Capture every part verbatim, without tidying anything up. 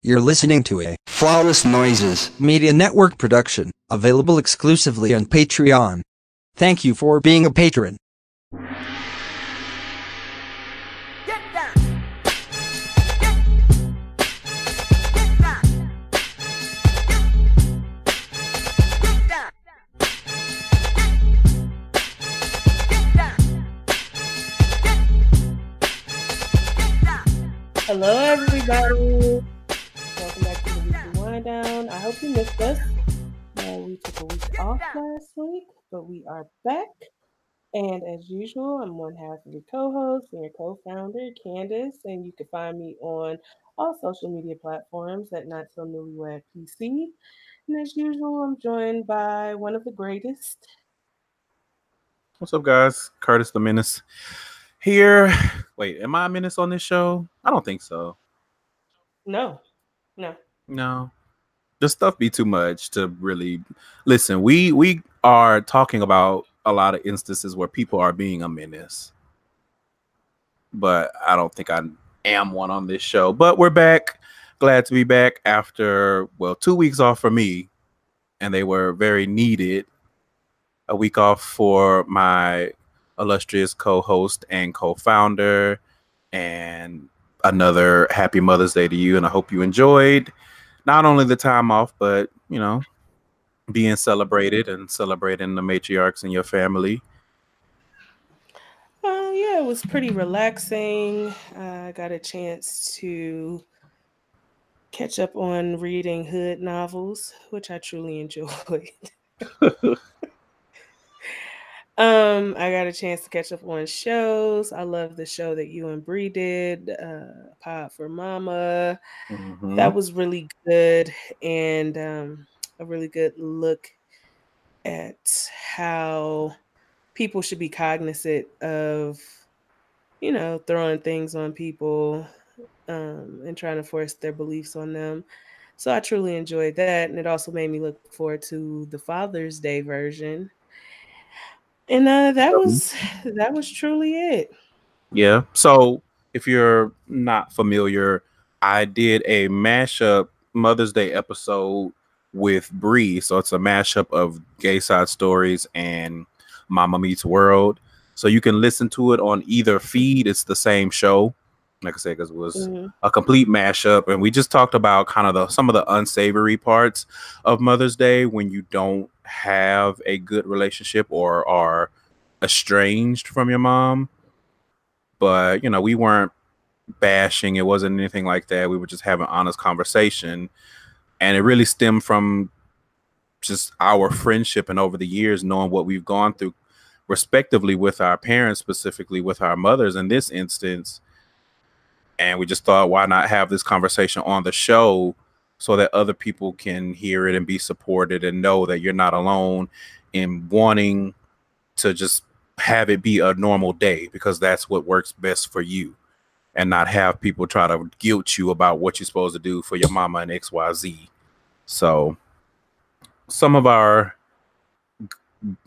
You're listening to a Flawless Noises Media Network production, available exclusively on Patreon. Thank you for being a patron. Get down. Get. Get down. Get. Get down. Get down. Get down. Hello, everybody. Down. I hope you missed us. Uh, we took a week off last week, but we are back. And as usual, I'm one half of your co-host and your co-founder, Candace. And you can find me on all social media platforms at Not So Newlywed P C. And as usual, I'm joined by one of the greatest. What's up, guys? Curtis the Menace here. Wait, am I a menace on this show? I don't think so. No, no, no. The stuff be too much to really listen. We we are talking about a lot of instances where people are being a menace, but I don't think I am one on this show. But we're back, glad to be back after well two weeks off for me, and they were very needed. A week off for my illustrious co-host and co-founder, and another happy Mother's Day to you. And I hope you enjoyed. Not only the time off, but, you know, being celebrated and celebrating the matriarchs in your family. Uh, yeah, it was pretty relaxing. I uh, got a chance to catch up on reading hood novels, which I truly enjoyed. um, I got a chance to catch up on shows. I love the show that you and Bree did, uh, Pod for Mama. Mm-hmm. That was really good, and um, a really good look at how people should be cognizant of, you know, throwing things on people um, and trying to force their beliefs on them. So I truly enjoyed that, and it also made me look forward to the Father's Day version. And uh, that was that was truly it. Yeah. So if you're not familiar, I did a mashup Mother's Day episode with Bree. So it's a mashup of Gay Side Stories and Mama Meets World. So you can listen to it on either feed. It's the same show. Like I said, because it was mm-hmm. a complete mashup. And we just talked about kind of the some of the unsavory parts of Mother's Day when you don't have a good relationship or are estranged from your mom. But, you know, we weren't bashing. It wasn't anything like that. We were just having honest conversation. And it really stemmed from just our friendship and over the years, knowing what we've gone through, respectively, with our parents, specifically with our mothers in this instance. And we just thought, why not have this conversation on the show so that other people can hear it and be supported and know that you're not alone in wanting to just have it be a normal day, because that's what works best for you, and not have people try to guilt you about what you're supposed to do for your mama and X Y Z. So some of our,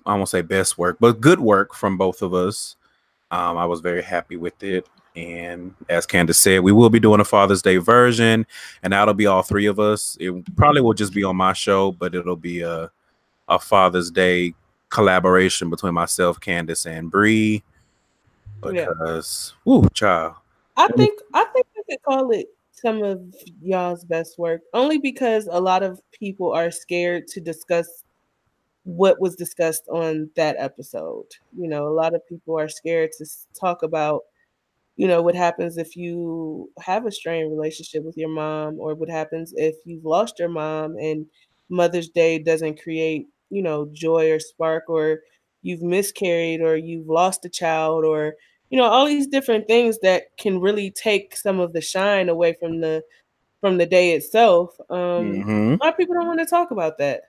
I won't say best work, but good work from both of us. Um, I was very happy with it. And as Candace said, we will be doing a Father's Day version, and that'll be all three of us. It probably will just be on my show, but it'll be a, a Father's Day collaboration between myself, Candace, and Bree. Because, yeah. Woo, child. I think I think we could call it some of y'all's best work, only because a lot of people are scared to discuss what was discussed on that episode. You know, a lot of people are scared to talk about, you know, what happens if you have a strained relationship with your mom, or what happens if you've lost your mom and Mother's Day doesn't create, you know, joy or spark, or you've miscarried, or you've lost a child, or, you know, all these different things that can really take some of the shine away from the from the day itself. Um, mm-hmm. A lot of people don't want to talk about that.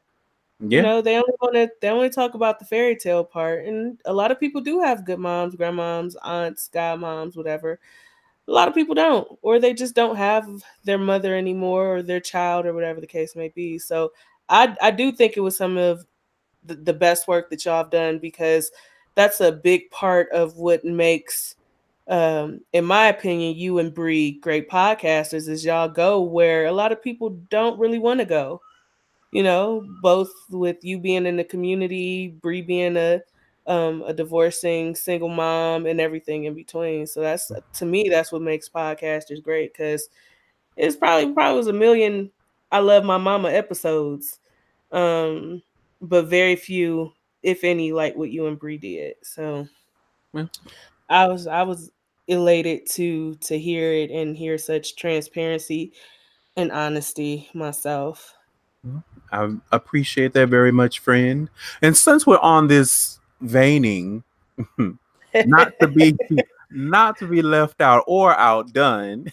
Yeah. You know, they only want to they only talk about the fairy tale part. And a lot of people do have good moms, grandmoms, aunts, godmoms, whatever. A lot of people don't, or they just don't have their mother anymore, or their child, or whatever the case may be. So I I do think it was some of the, the best work that y'all have done, because that's a big part of what makes um, in my opinion, you and Bree, great podcasters, is y'all go where a lot of people don't really want to go. You know, both with you being in the community, Bree being a um, a divorcing single mom, and everything in between. So that's, to me, that's what makes podcasters great, because it's probably probably was a million I Love My Mama episodes, um, but very few, if any, like what you and Bree did. So yeah. I was I was elated to to hear it and hear such transparency and honesty myself. I appreciate that very much, friend. And since we're on this veining, not to be not to be left out or outdone,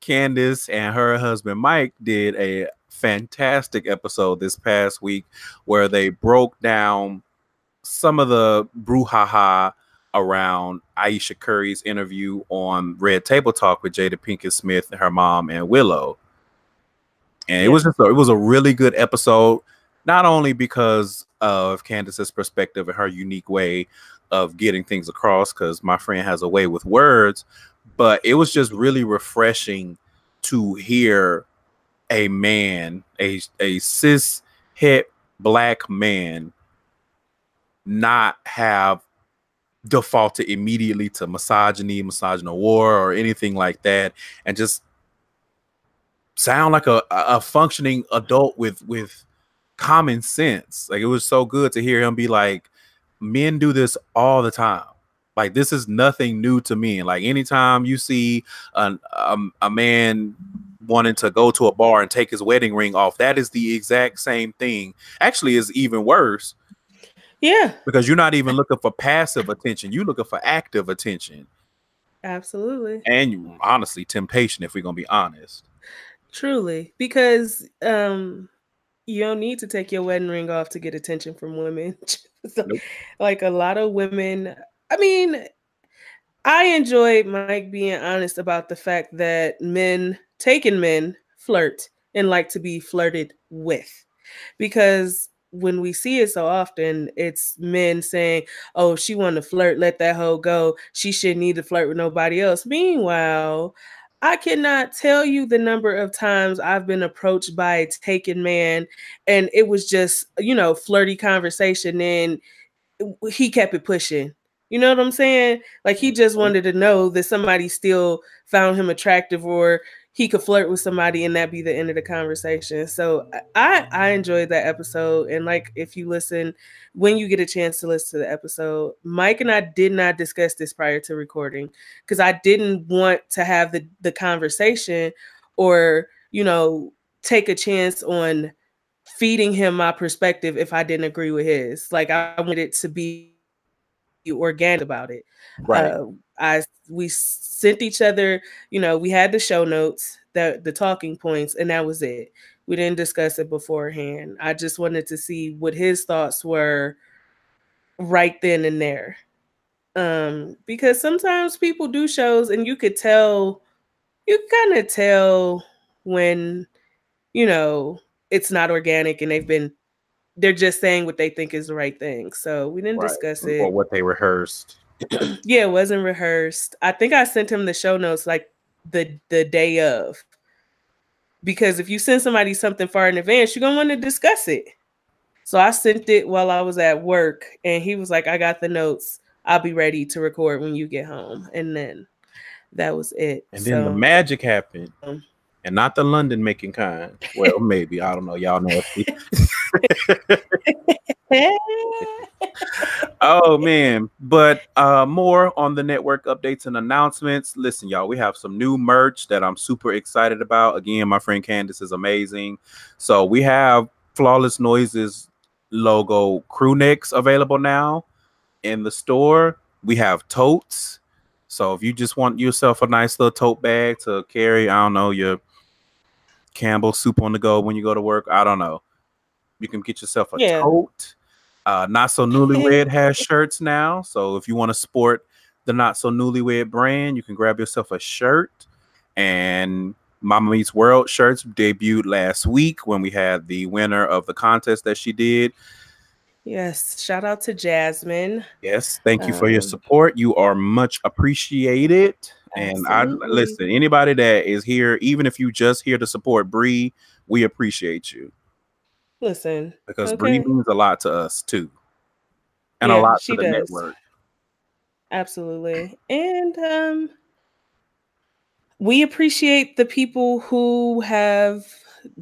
Candace and her husband Mike did a fantastic episode this past week where they broke down some of the brouhaha around Aisha Curry's interview on Red Table Talk with Jada Pinkett Smith, her mom, and Willow. And it was just a, it was a really good episode, not only because of Candace's perspective and her unique way of getting things across, because my friend has a way with words, but it was just really refreshing to hear a man, a, a cis het black man, not have defaulted immediately to misogyny, misogyno war, or anything like that, and just sound like a, a functioning adult with with common sense. Like, it was so good to hear him be like, men do this all the time. Like, this is nothing new to men. Like, anytime you see an, um, a man wanting to go to a bar and take his wedding ring off, that is the exact same thing. Actually, it's even worse. Yeah. Because you're not even looking for passive attention. You're looking for active attention. Absolutely. And you, honestly, temptation, if we're going to be honest. Truly, because um, you don't need to take your wedding ring off to get attention from women. So, nope. Like, a lot of women, I mean, I enjoyed Mike being honest about the fact that men, taken men, flirt and like to be flirted with. Because when we see it so often, it's men saying, oh, she wanted to flirt, let that hoe go. She shouldn't need to flirt with nobody else. Meanwhile, I cannot tell you the number of times I've been approached by a taken man and it was just, you know, flirty conversation, and he kept it pushing. You know what I'm saying? Like, he just wanted to know that somebody still found him attractive or he could flirt with somebody, and that'd be the end of the conversation. So I, I enjoyed that episode. And like, if you listen, when you get a chance to listen to the episode, Mike and I did not discuss this prior to recording, because I didn't want to have the, the conversation or, you know, take a chance on feeding him my perspective if I didn't agree with his. Like, I wanted it to be organic about it. Right. Uh, I, we sent each other, you know, we had the show notes, the, the talking points, and that was it. We didn't discuss it beforehand. I just wanted to see what his thoughts were right then and there. Um, because sometimes people do shows and you could tell, you kind of tell when, you know, it's not organic and they've been, they're just saying what they think is the right thing. So we didn't right. discuss it. Or what they rehearsed. Yeah, it wasn't rehearsed. I think I sent him the show notes like the the day of. Because if you send somebody something far in advance, you're going to want to discuss it. So I sent it while I was at work. And he was like, I got the notes. I'll be ready to record when you get home. And then that was it. And so, then the magic happened. Um, and not the London making kind. Well, maybe. I don't know. Y'all know. Oh man, but uh more on the network updates and announcements. Listen, y'all, we have some new merch that I'm super excited about. Again, my friend Candace is amazing. So we have Flawless Noises logo crew necks available now in the store. We have totes. So if you just want yourself a nice little tote bag to carry, I don't know, your Campbell soup on the go when you go to work, I don't know. You can get yourself a yeah. tote. Uh, Not So Newlywed has shirts now. So if you want to sport the Not So Newlywed brand, you can grab yourself a shirt. And Mama Meets World shirts debuted last week when we had the winner of the contest that she did. Yes. Shout out to Jasmine. Yes. Thank you um, for your support. You are much appreciated. Absolutely. And I listen, anybody that is here, even if you just here to support Bree, we appreciate you. Listen, because okay. Bree means a lot to us too. And yeah, a lot to the does. network. Absolutely. And um, we appreciate the people who have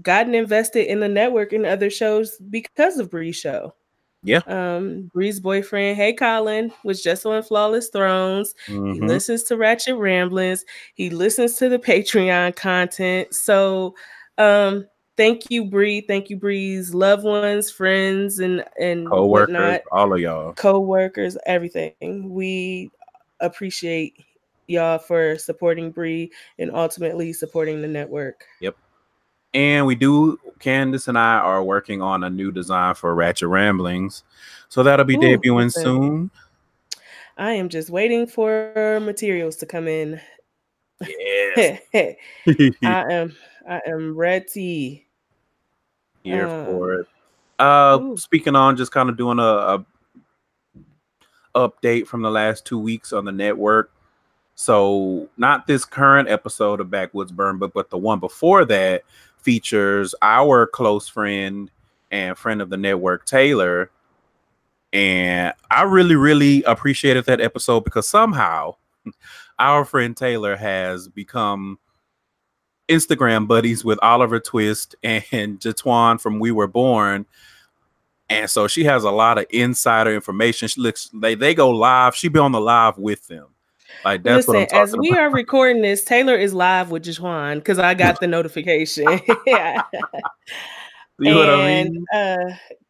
gotten invested in the network and other shows because of Bree's show. Yeah. Um, Bree's boyfriend, Hey Colin, was just on Flawless Thrones. Mm-hmm. He listens to Ratchet Ramblings. He listens to the Patreon content. So um, thank you, Bree. Thank you, Bree's loved ones, friends, and, and co-workers, whatnot. All of y'all. Co-workers, everything. We appreciate y'all for supporting Bree and ultimately supporting the network. Yep. And we do, Candace and I are working on a new design for Ratchet Ramblings. So that'll be Ooh, debuting listen. soon. I am just waiting for materials to come in. Yes. I am I am ready. Here um, for it. Uh ooh. Speaking on, just kind of doing a, a update from the last two weeks on the network. So not this current episode of Backwoods Burn, but, but the one before that features our close friend and friend of the network, Taylor. And I really, really appreciated that episode because somehow our friend Taylor has become Instagram buddies with Oliver Twist and Jatwan from We Were Born. And so she has a lot of insider information. She looks, they, they go live. She be on the live with them. Like that's Listen, what I'm as we about. are recording this, Taylor is live with Jatwan because I got the notification. You know what I mean? Uh,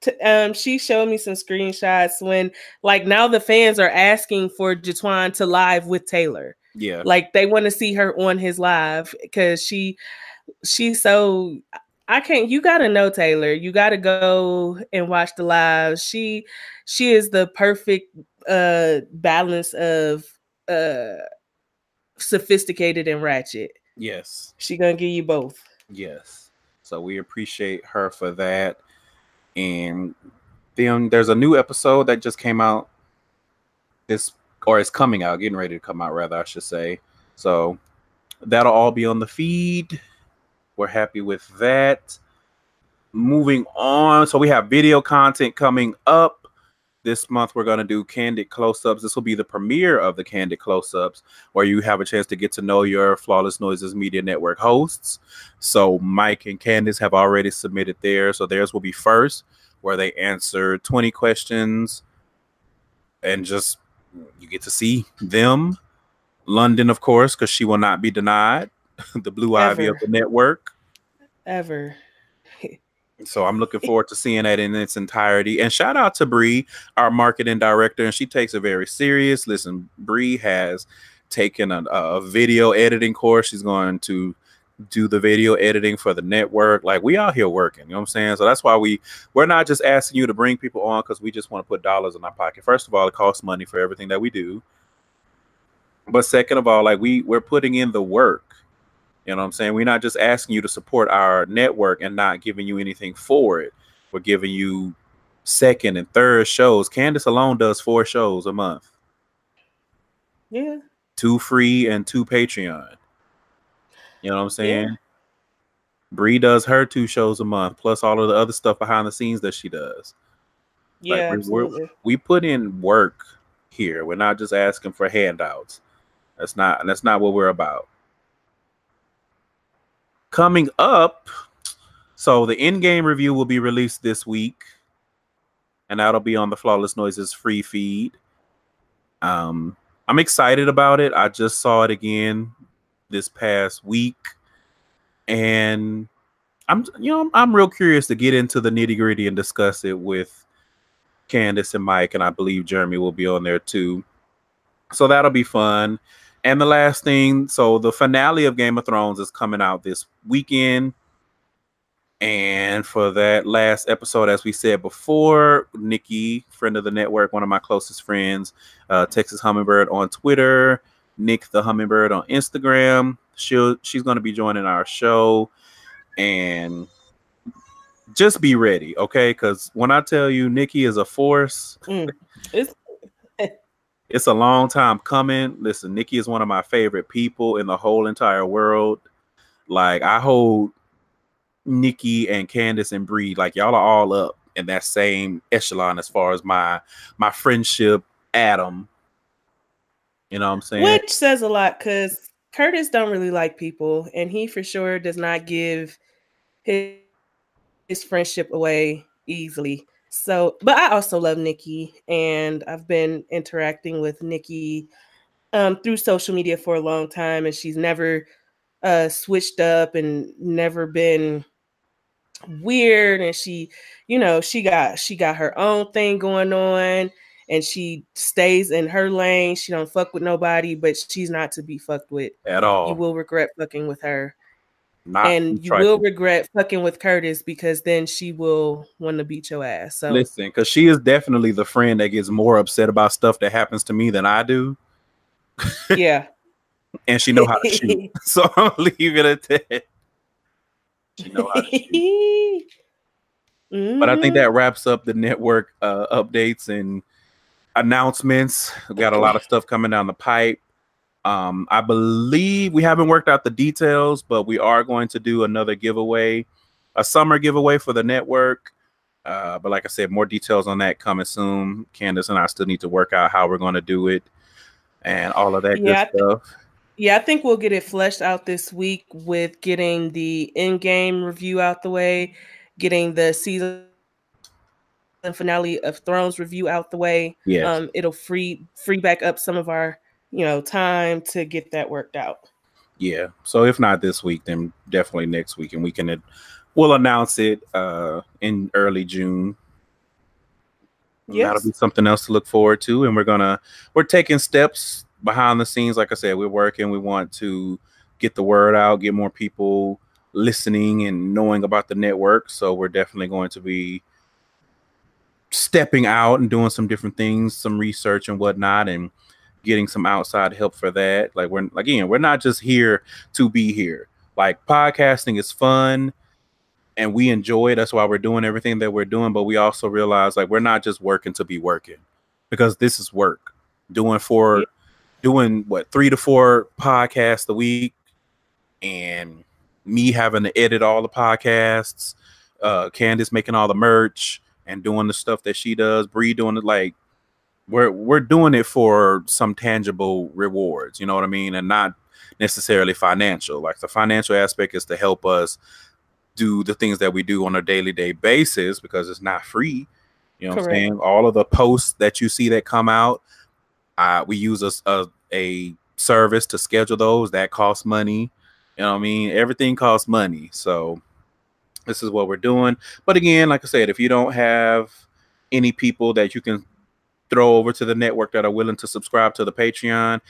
t- um, she showed me some screenshots when, like, now the fans are asking for Jatwan to live with Taylor. Yeah, like they want to see her on his live because she, she's so. I can't. You gotta know Taylor. You gotta go and watch the live. She, she is the perfect uh, balance of. Uh, sophisticated and ratchet. Yes. She gonna give you both. Yes. So we appreciate her for that. And then there's a new episode that just came out this, or it's coming out, getting ready to come out rather, I should say. So that'll all be on the feed. We're happy with that. Moving on. So we have video content coming up. This month, we're going to do Candid Close-Ups. This will be the premiere of the Candid Close-Ups, where you have a chance to get to know your Flawless Noises Media Network hosts. So Mike and Candace have already submitted theirs. So theirs will be first, where they answer twenty questions. And just, you get to see them. London, of course, because she will not be denied. The Blue Ever. Ivy of the network. Ever. So I'm looking forward to seeing that in its entirety. And shout out to Bree, our marketing director, and she takes it very serious. Listen, Bree has taken a, a video editing course. She's going to do the video editing for the network. Like, we out here working, you know what I'm saying? So that's why we, we're not just asking you to bring people on because we just want to put dollars in our pocket. First of all, it costs money for everything that we do. But second of all, like we, we're putting in the work. You know what I'm saying? We're not just asking you to support our network and not giving you anything for it. We're giving you second and third shows. Candace alone does four shows a month. Yeah. Two free and two Patreon. You know what I'm saying? Yeah. Bree does her two shows a month, plus all of the other stuff behind the scenes that she does. Yeah, like we're, we're, we put in work here. We're not just asking for handouts. That's not, that's not what we're about. Coming up, so the in-game review will be released this week, and that'll be on the Flawless Noises free feed. Um, I'm excited about it. I just saw it again this past week, and I'm, you know, I'm real curious to get into the nitty-gritty and discuss it with Candace and Mike, and I believe Jeremy will be on there too. So that'll be fun. And the last thing, so the finale of Game of Thrones is coming out this weekend. And for that last episode, as we said before, Nikki, friend of the network, one of my closest friends, uh, Texas Hummingbird on Twitter, Nick the Hummingbird on Instagram. She'll, she's going to be joining our show. And just be ready, okay? Because when I tell you Nikki is a force, mm, it's it's a long time coming. Listen, Nikki is one of my favorite people in the whole entire world. Like, I hold Nikki and Candace and Bree, like, y'all are all up in that same echelon as far as my my friendship, Adam. You know what I'm saying? Which says a lot, because Curtis don't really like people, and he for sure does not give his, his friendship away easily. So, but I also love Nikki, and I've been interacting with Nikki um, through social media for a long time, and she's never uh, switched up and never been weird. And she, you know, she got she got her own thing going on, and she stays in her lane. She don't fuck with nobody, but she's not to be fucked with at all. You will regret fucking with her. Not and you will regret fucking with Curtis, because then she will want to beat your ass. So listen, because she is definitely the friend that gets more upset about stuff that happens to me than I do. Yeah. And she know how to shoot. So I'm leaving it at that. She know how to shoot. Mm-hmm. But I think that wraps up the network uh, updates and announcements. We've got a lot of stuff coming down the pipe. Um, I believe we haven't worked out the details, but we are going to do another giveaway, a summer giveaway for the network. Uh, but like I said, more details on that coming soon. Candace and I still need to work out how we're going to do it and all of that yeah, good th- stuff. Yeah, I think we'll get it fleshed out this week with getting the in-game review out the way, getting the season finale of Thrones review out the way. Yes. Um, it'll free free back up some of our, you know, time to get that worked out. Yeah. So if not this week, then definitely next week, and we can, we'll announce it uh, in early June. Yes. That'll be something else to look forward to. And we're going to, we're taking steps behind the scenes. Like I said, we're working. We want to get the word out, get more people listening and knowing about the network. So we're definitely going to be stepping out and doing some different things, some research and whatnot, and getting some outside help for that. Like, we're, again, we're not just here to be here. Like, podcasting is fun and we enjoy it. That's why we're doing everything that we're doing. But we also realize, like, we're not just working to be working, because this is work. Doing four, yeah. doing what, three to four podcasts a week, and me having to edit all the podcasts, uh, Candace making all the merch and doing the stuff that she does, Bree doing it, like, We're we're doing it for some tangible rewards, you know what I mean? And not necessarily financial. Like, the financial aspect is to help us do the things that we do on a daily day basis, because it's not free. You know Correct. What I'm saying? All of the posts that you see that come out, uh, we use a, a, a service to schedule those. That costs money. You know what I mean? Everything costs money. So this is what we're doing. But again, like I said, if you don't have any people that you can throw over to the network that are willing to subscribe to the Patreon,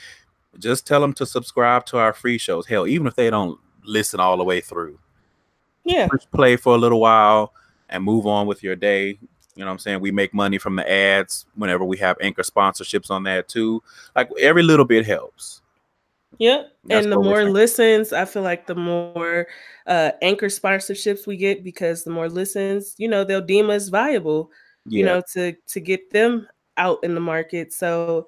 just tell them to subscribe to our free shows. Hell, even if they don't listen all the way through, yeah, just play for a little while and move on with your day. You know what I'm saying? We make money from the ads whenever we have anchor sponsorships on that too. Like, every little bit helps. Yep. That's and the more listens, I feel like the more uh anchor sponsorships we get, because the more listens, you know, they'll deem us viable. Yeah. You know, to to get them out in the market. So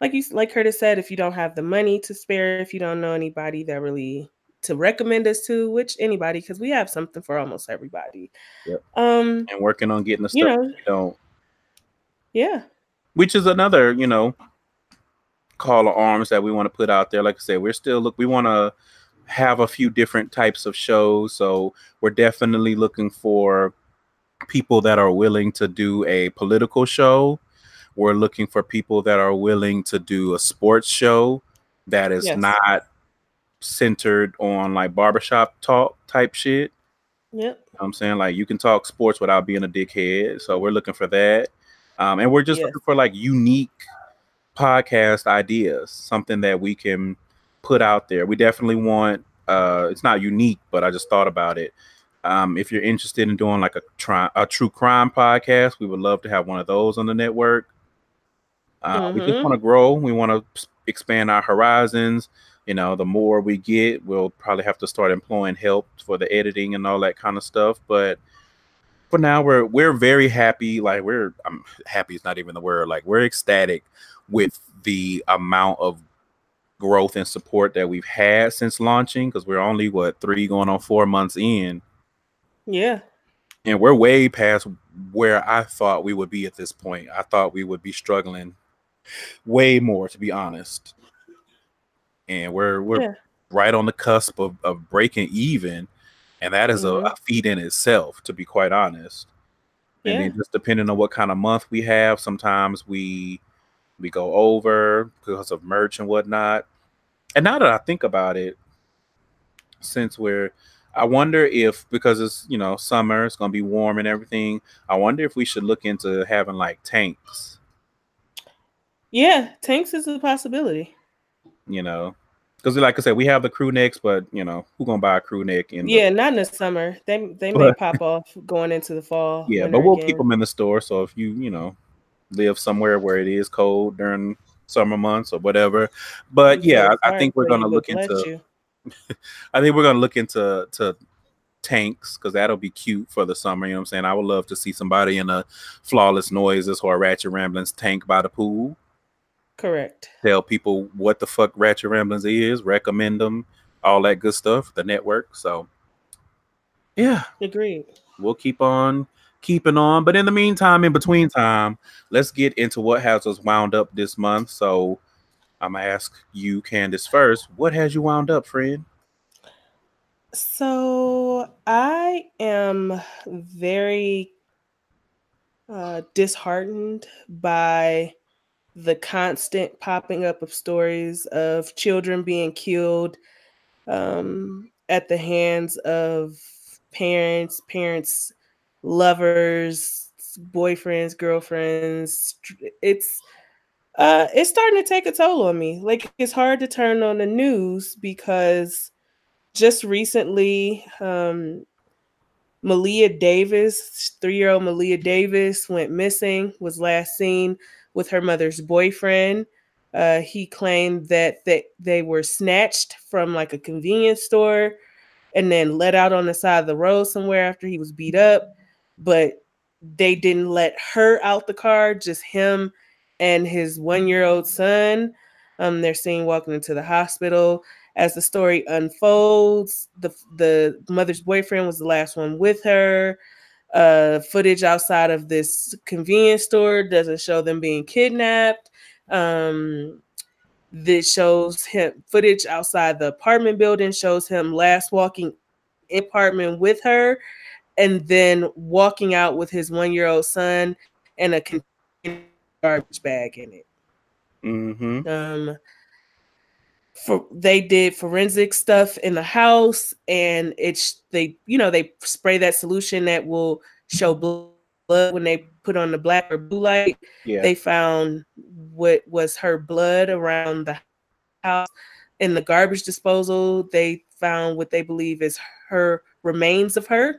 like you like Curtis said, if you don't have the money to spare, if you don't know anybody that really to recommend us to, which anybody, because we have something for almost everybody. Yep. Um and working on getting the stuff you know, you don't. Yeah. Which is another, you know, call of arms that we want to put out there. Like I said, we're still look we want to have a few different types of shows. So we're definitely looking for people that are willing to do a political show. We're looking for people that are willing to do a sports show that is yes. not centered on like barbershop talk type shit. Yep. You know what I'm saying? Like, you can talk sports without being a dickhead. So we're looking for that. Um, and we're just yes. looking for like unique podcast ideas, something that we can put out there. We definitely want, uh, it's not unique, but I just thought about it. Um, if you're interested in doing like a, tri- a true crime podcast, we would love to have one of those on the network. Uh, mm-hmm. We just want to grow. We want to expand our horizons. You know, the more we get, we'll probably have to start employing help for the editing and all that kind of stuff. But But now we're we're very happy. Like we're I'm happy is not even the word. Like we're ecstatic with the amount of growth and support that we've had since launching, because we're only what three going on four months in. Yeah. And we're way past where I thought we would be at this point. I thought we would be struggling way more, to be honest. And we're we're yeah. right on the cusp of, of breaking even. And that is mm-hmm. a, a feat in itself, to be quite honest. And yeah. then just depending on what kind of month we have, sometimes we we go over because of merch and whatnot. And now that I think about it, since we're I wonder if, because it's, you know, summer, it's going to be warm and everything, I wonder if we should look into having like tanks. Yeah, tanks is a possibility. You know, because like I said, we have the crew necks, but you know, who's going to buy a crew neck? In yeah, the... not in the summer. They they may pop off going into the fall. Yeah, but we'll again. keep them in the store. So if you, you know, live somewhere where it is cold during summer months or whatever. But you yeah, I, I think we're going to look into... You. I think we're gonna look into to tanks, because that'll be cute for the summer. You know what I'm saying? I would love to see somebody in a Flawless Noises or a Ratchet Ramblings tank by the pool. Correct. Tell people what the fuck Ratchet Ramblings is, recommend them, all that good stuff. The network. So yeah, agreed. We'll keep on keeping on, but in the meantime, in between time, let's get into what has us wound up this month. So I'm going to ask you, Candace, first. What has you wound up, friend? So I am very uh, disheartened by the constant popping up of stories of children being killed um, at the hands of parents, parents, lovers, boyfriends, girlfriends. It's... Uh, it's starting to take a toll on me. Like, it's hard to turn on the news because just recently, um, Malia Davis, three-year-old Malia Davis, went missing, was last seen with her mother's boyfriend. Uh, he claimed that they, they were snatched from, like, a convenience store and then let out on the side of the road somewhere after he was beat up. But they didn't let her out the car, just him and his one-year-old son. Um, they're seen walking into the hospital. As the story unfolds, the the mother's boyfriend was the last one with her. Uh, footage outside of this convenience store doesn't show them being kidnapped. Um, this shows him footage outside the apartment building shows him last walking in the apartment with her, and then walking out with his one-year-old son and a con- garbage bag in it. Mm-hmm. Um, for they did forensic stuff in the house, and it's they, you know, they spray that solution that will show blood when they put on the black or blue light. Yeah. They found what was her blood around the house in the garbage disposal. They found what they believe is her remains of her,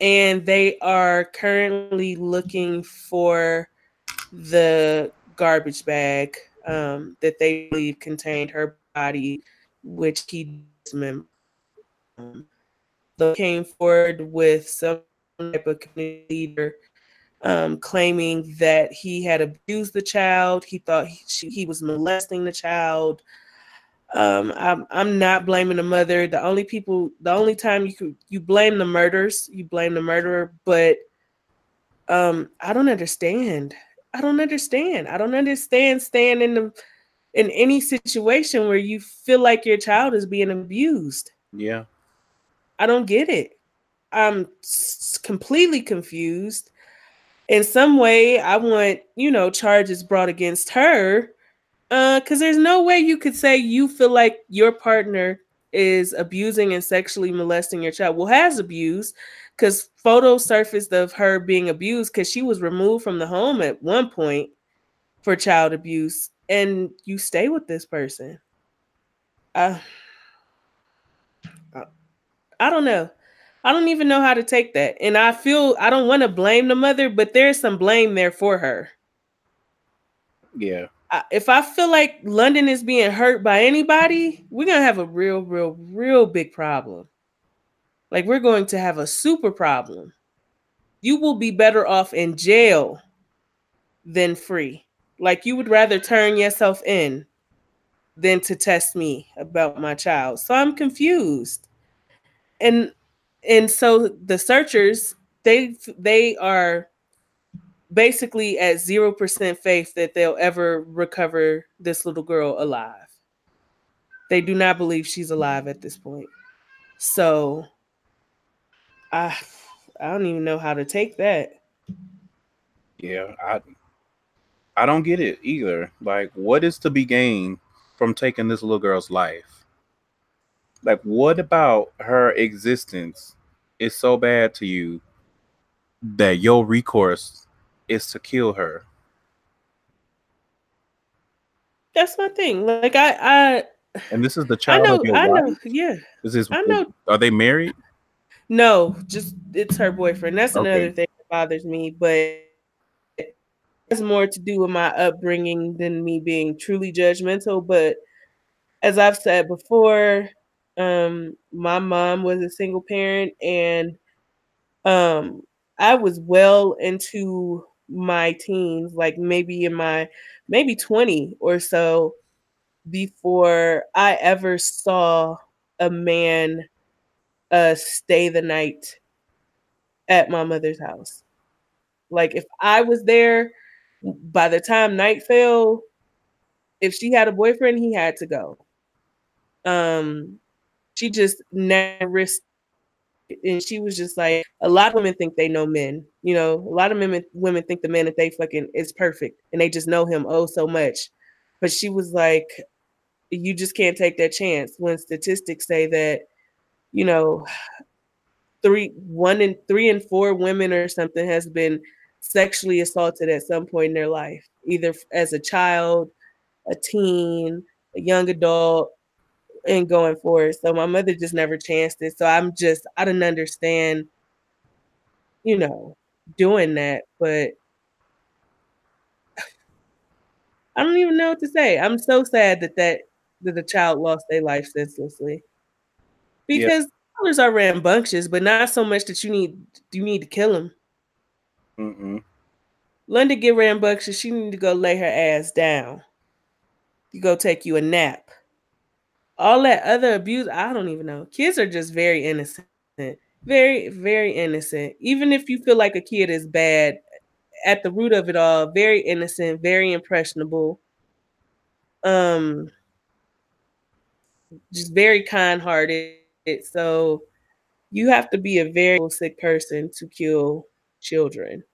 and they are currently looking for the garbage bag um, that they believe contained her body, which he dismembered. Um, they came forward with some type of community leader um, claiming that he had abused the child. He thought he, she, he was molesting the child. Um, I'm, I'm not blaming the mother. The only people, the only time you could, you blame the murders, you blame the murderer, but um, I don't understand. I don't understand. I don't understand staying in the in any situation where you feel like your child is being abused. Yeah. I don't get it. I'm completely confused. In some way, I want, you know, charges brought against her uh, because there's no way you could say you feel like your partner is abusing and sexually molesting your child. Well, has abused, because photos surfaced of her being abused because she was removed from the home at one point for child abuse, and you stay with this person. Uh, I don't know. I don't even know how to take that. And I feel I don't want to blame the mother, but there's some blame there for her. Yeah. I, if I feel like London is being hurt by anybody, we're going to have a real, real, real big problem. Like, we're going to have a super problem. you will be better off in jail than free. Like, you would rather turn yourself in than to test me about my child. So I'm confused. And and so the searchers, they they are basically at zero percent faith that they'll ever recover this little girl alive. They do not believe she's alive at this point. So I I don't even know how to take that. Yeah, I I don't get it either. Like, what is to be gained from taking this little girl's life? Like, what about her existence is so bad to you that your recourse is to kill her? That's my thing. Like, I, I and this is the child I know, of your I wife? Know, yeah. Is this, I know. Are they married? No, just it's her boyfriend. That's okay. Another thing that bothers me, but it has more to do with my upbringing than me being truly judgmental. But as I've said before, um, my mom was a single parent, and um, I was well into my teens, like maybe in my maybe twenty or so, before I ever saw a man uh stay the night at my mother's house. Like, if I was there, by the time night fell, if she had a boyfriend, he had to go. Um she just never risked it. And she was just like, a lot of women think they know men, you know, a lot of women women think the man that they fucking is perfect and they just know him oh so much. But she was like, you just can't take that chance when statistics say that, you know, three, one in three and four women or something has been sexually assaulted at some point in their life, either as a child, a teen, a young adult, and going forward. So my mother just never chanced it. So I'm just, I didn't understand, you know, doing that, but I don't even know what to say. I'm so sad that that, that the child lost their life senselessly. Because others yeah. are rambunctious, but not so much that you need you need to kill them. Mm-mm. London get rambunctious. She need to go lay her ass down. You go take you a nap. All that other abuse, I don't even know. Kids are just very innocent, very very innocent. Even if you feel like a kid is bad, at the root of it all, very innocent, very impressionable. Um, just very kind-hearted. It, so you have to be a very sick person to kill children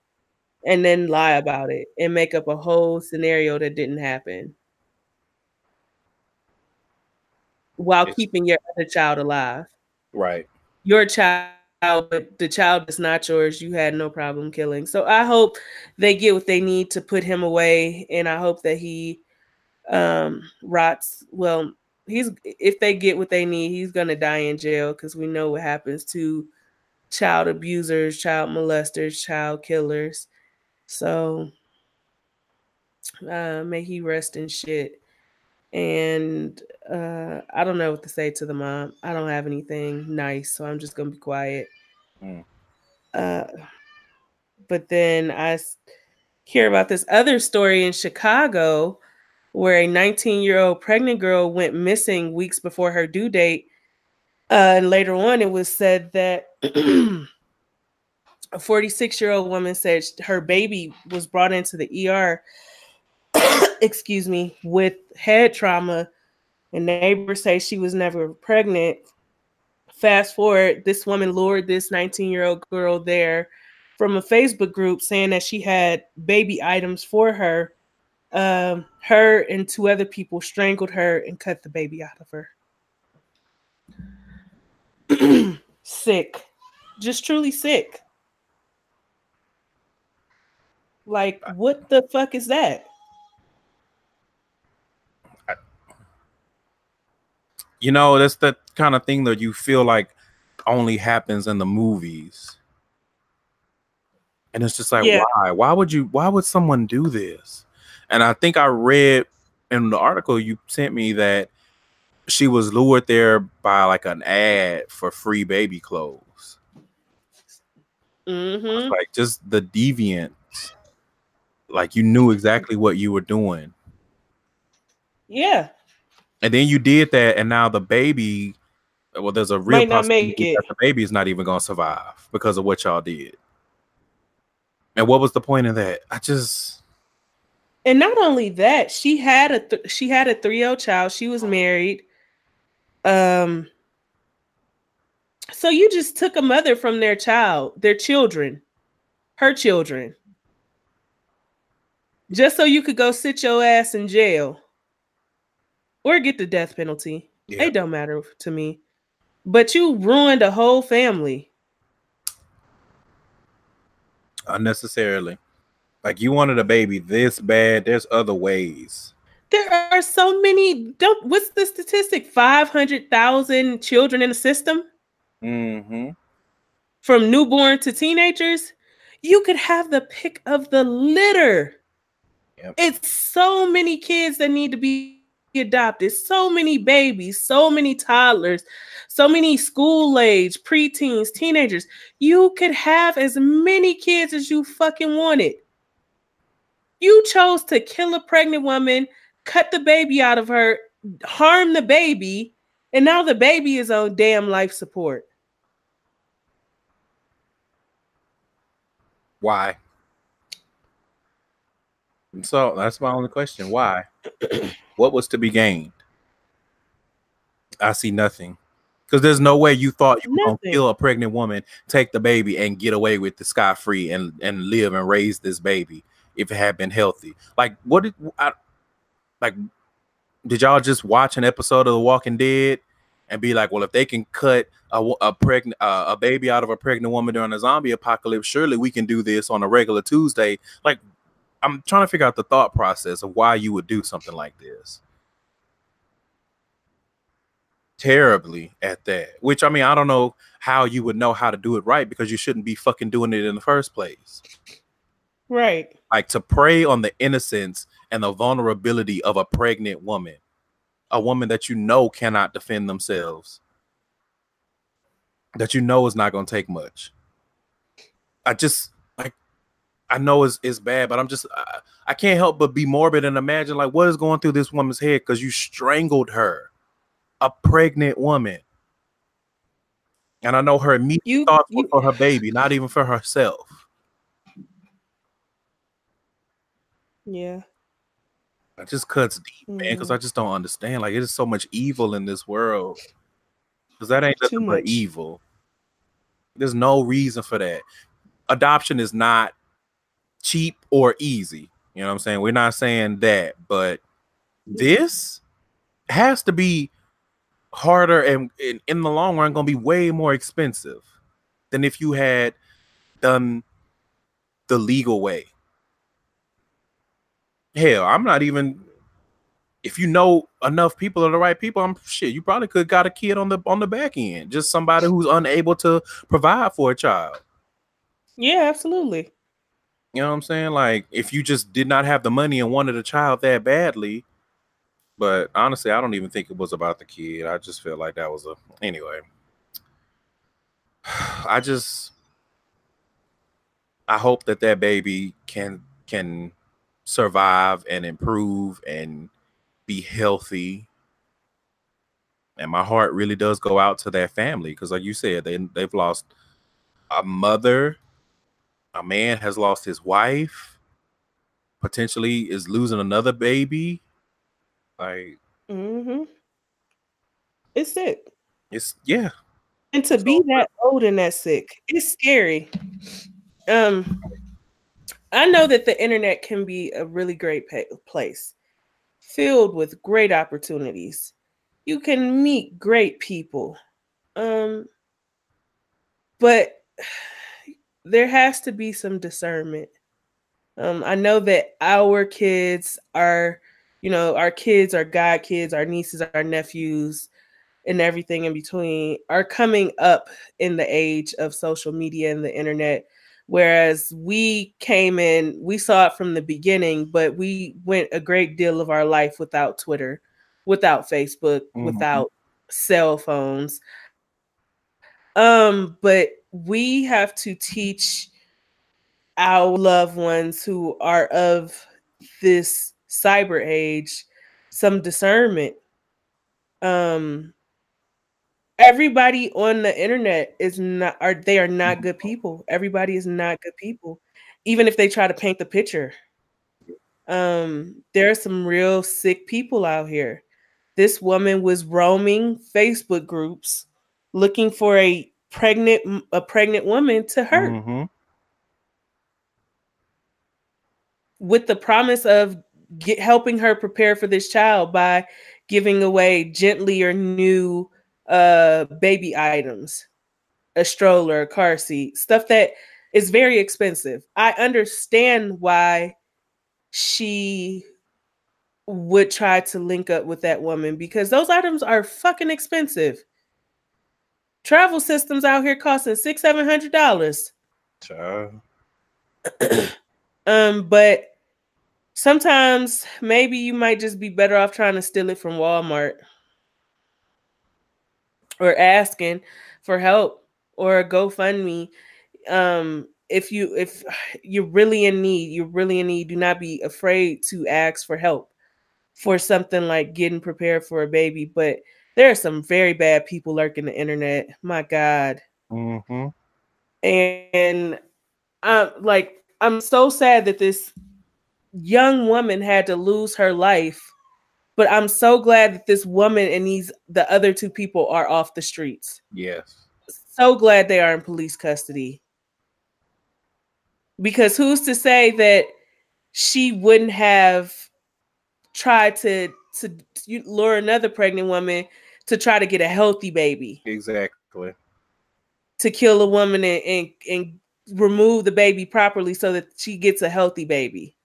and then lie about it and make up a whole scenario that didn't happen while it's, keeping your other child alive. Right. Your child, but the child is not yours. You had no problem killing. So I hope they get what they need to put him away, and I hope that he um, rots. Well, He's if they get what they need, he's gonna die in jail, because we know what happens to child abusers, child molesters, child killers. So uh, may he rest in shit. And uh, I don't know what to say to the mom. I don't have anything nice, so I'm just gonna be quiet. Mm. Uh, but then I hear about this other story in Chicago, where a nineteen-year-old pregnant girl went missing weeks before her due date. Uh, and later on, it was said that a forty-six-year-old woman said her baby was brought into the E R, excuse me, with head trauma. And neighbors say she was never pregnant. Fast forward, this woman lured this nineteen-year-old girl there from a Facebook group saying that she had baby items for her. Um, her and two other people strangled her and cut the baby out of her. Sick. Just truly sick. Like, what the fuck is that? I, you know, that's the kind of thing that you feel like only happens in the movies. And it's just like, yeah. why? Why would you, why would someone do this? And I think I read in the article you sent me that she was lured there by like an ad for free baby clothes. Mm-hmm. Like just the deviant, like you knew exactly what you were doing. Yeah. And then you did that, and now the baby, well, there's a real possibility that the baby is not even going to survive because of what y'all did. And what was the point of that? I just. And not only that, she had a th- she had a three-year-old child. She was married. Um. So you just took a mother from their child, their children, her children, just so you could go sit your ass in jail or get the death penalty. Yeah. It don't matter to me. But you ruined a whole family. Unnecessarily. Like you wanted a baby this bad. There's other ways. There are so many. Don't. What's the statistic? five hundred thousand children in the system? Mm-hmm. From newborn to teenagers, you could have the pick of the litter. Yep. It's so many kids that need to be adopted, so many babies, so many toddlers, so many school age, preteens, teenagers. You could have as many kids as you fucking wanted. You chose to kill a pregnant woman, cut the baby out of her, harm the baby, and now the baby is on damn life support. Why? And so that's my only question. Why? What was to be gained? I see nothing. Because there's no way you thought you were going to kill a pregnant woman, take the baby, and get away with the scot-free and, and live and raise this baby if it had been healthy. Like, what did I like? Did y'all just watch an episode of The Walking Dead and be like, well, if they can cut a, a pregnant uh, a baby out of a pregnant woman during a zombie apocalypse, surely we can do this on a regular Tuesday? Like, I'm trying to figure out the thought process of why you would do something like this. Terribly at that. Which, I mean, I don't know how you would know how to do it right, because you shouldn't be fucking doing it in the first place. Right. Like, to prey on the innocence and the vulnerability of a pregnant woman, a woman that you know cannot defend themselves, that you know is not going to take much. I just, like, I know it's, it's bad, but I'm just, I, I can't help but be morbid and imagine, like, what is going through this woman's head, because you strangled her, a pregnant woman. And I know her immediate you, thoughts you, were for her baby, not even for herself. Yeah. It just cuts deep, man, because mm. I just don't understand. Like, it is so much evil in this world. Because that ain't nothing but evil. There's no reason for that. Adoption is not cheap or easy. You know what I'm saying? We're not saying that, but this has to be harder and, and in the long run going to be way more expensive than if you had done the legal way. Hell, I'm not even. If you know enough people are the right people, I'm shit. You probably could got a kid on the on the back end, just somebody who's unable to provide for a child. Yeah, absolutely. You know what I'm saying? Like, if you just did not have the money and wanted a child that badly. But honestly, I don't even think it was about the kid. I just feel like that was a anyway. I just, I hope that that baby can can. survive and improve and be healthy. And my heart really does go out to that family, because like you said, they, they've lost a mother, a man has lost his wife, potentially is losing another baby. Like, mm-hmm. It's sick. It's yeah. And to it's be that old and that sick, it's scary. Um I know that the internet can be a really great place, filled with great opportunities. You can meet great people. Um, but there has to be some discernment. Um, I know that our kids are, you know, our kids, our godkids, our nieces, our nephews, and everything in between are coming up in the age of social media and the internet. Whereas we came in, we saw it from the beginning, but we went a great deal of our life without Twitter, without Facebook, mm-hmm. without cell phones. Um, but we have to teach our loved ones who are of this cyber age some discernment. Um, everybody on the internet is not, are they are not good people. Everybody is not good people, even if they try to paint the picture. Um, there are some real sick people out here. This woman was roaming Facebook groups looking for a pregnant a pregnant woman to hurt, mm-hmm. with the promise of get, helping her prepare for this child by giving away gently or new uh, baby items, a stroller, a car seat, stuff that is very expensive. I understand why she would try to link up with that woman, because those items are fucking expensive. Travel systems out here costing six, seven hundred dollars. Um, but sometimes maybe you might just be better off trying to steal it from Walmart or asking for help or GoFundMe. Um, if you if you're really in need, you're really in need. Do not be afraid to ask for help for something like getting prepared for a baby. But there are some very bad people lurking the internet. My God. Mm-hmm. And I'm like, I'm so sad that this young woman had to lose her life, but I'm so glad that this woman and these, the other two people are off the streets. Yes. So glad they are in police custody, because who's to say that she wouldn't have tried to, to lure another pregnant woman to try to get a healthy baby. Exactly. To kill a woman and, and, and remove the baby properly so that she gets a healthy baby.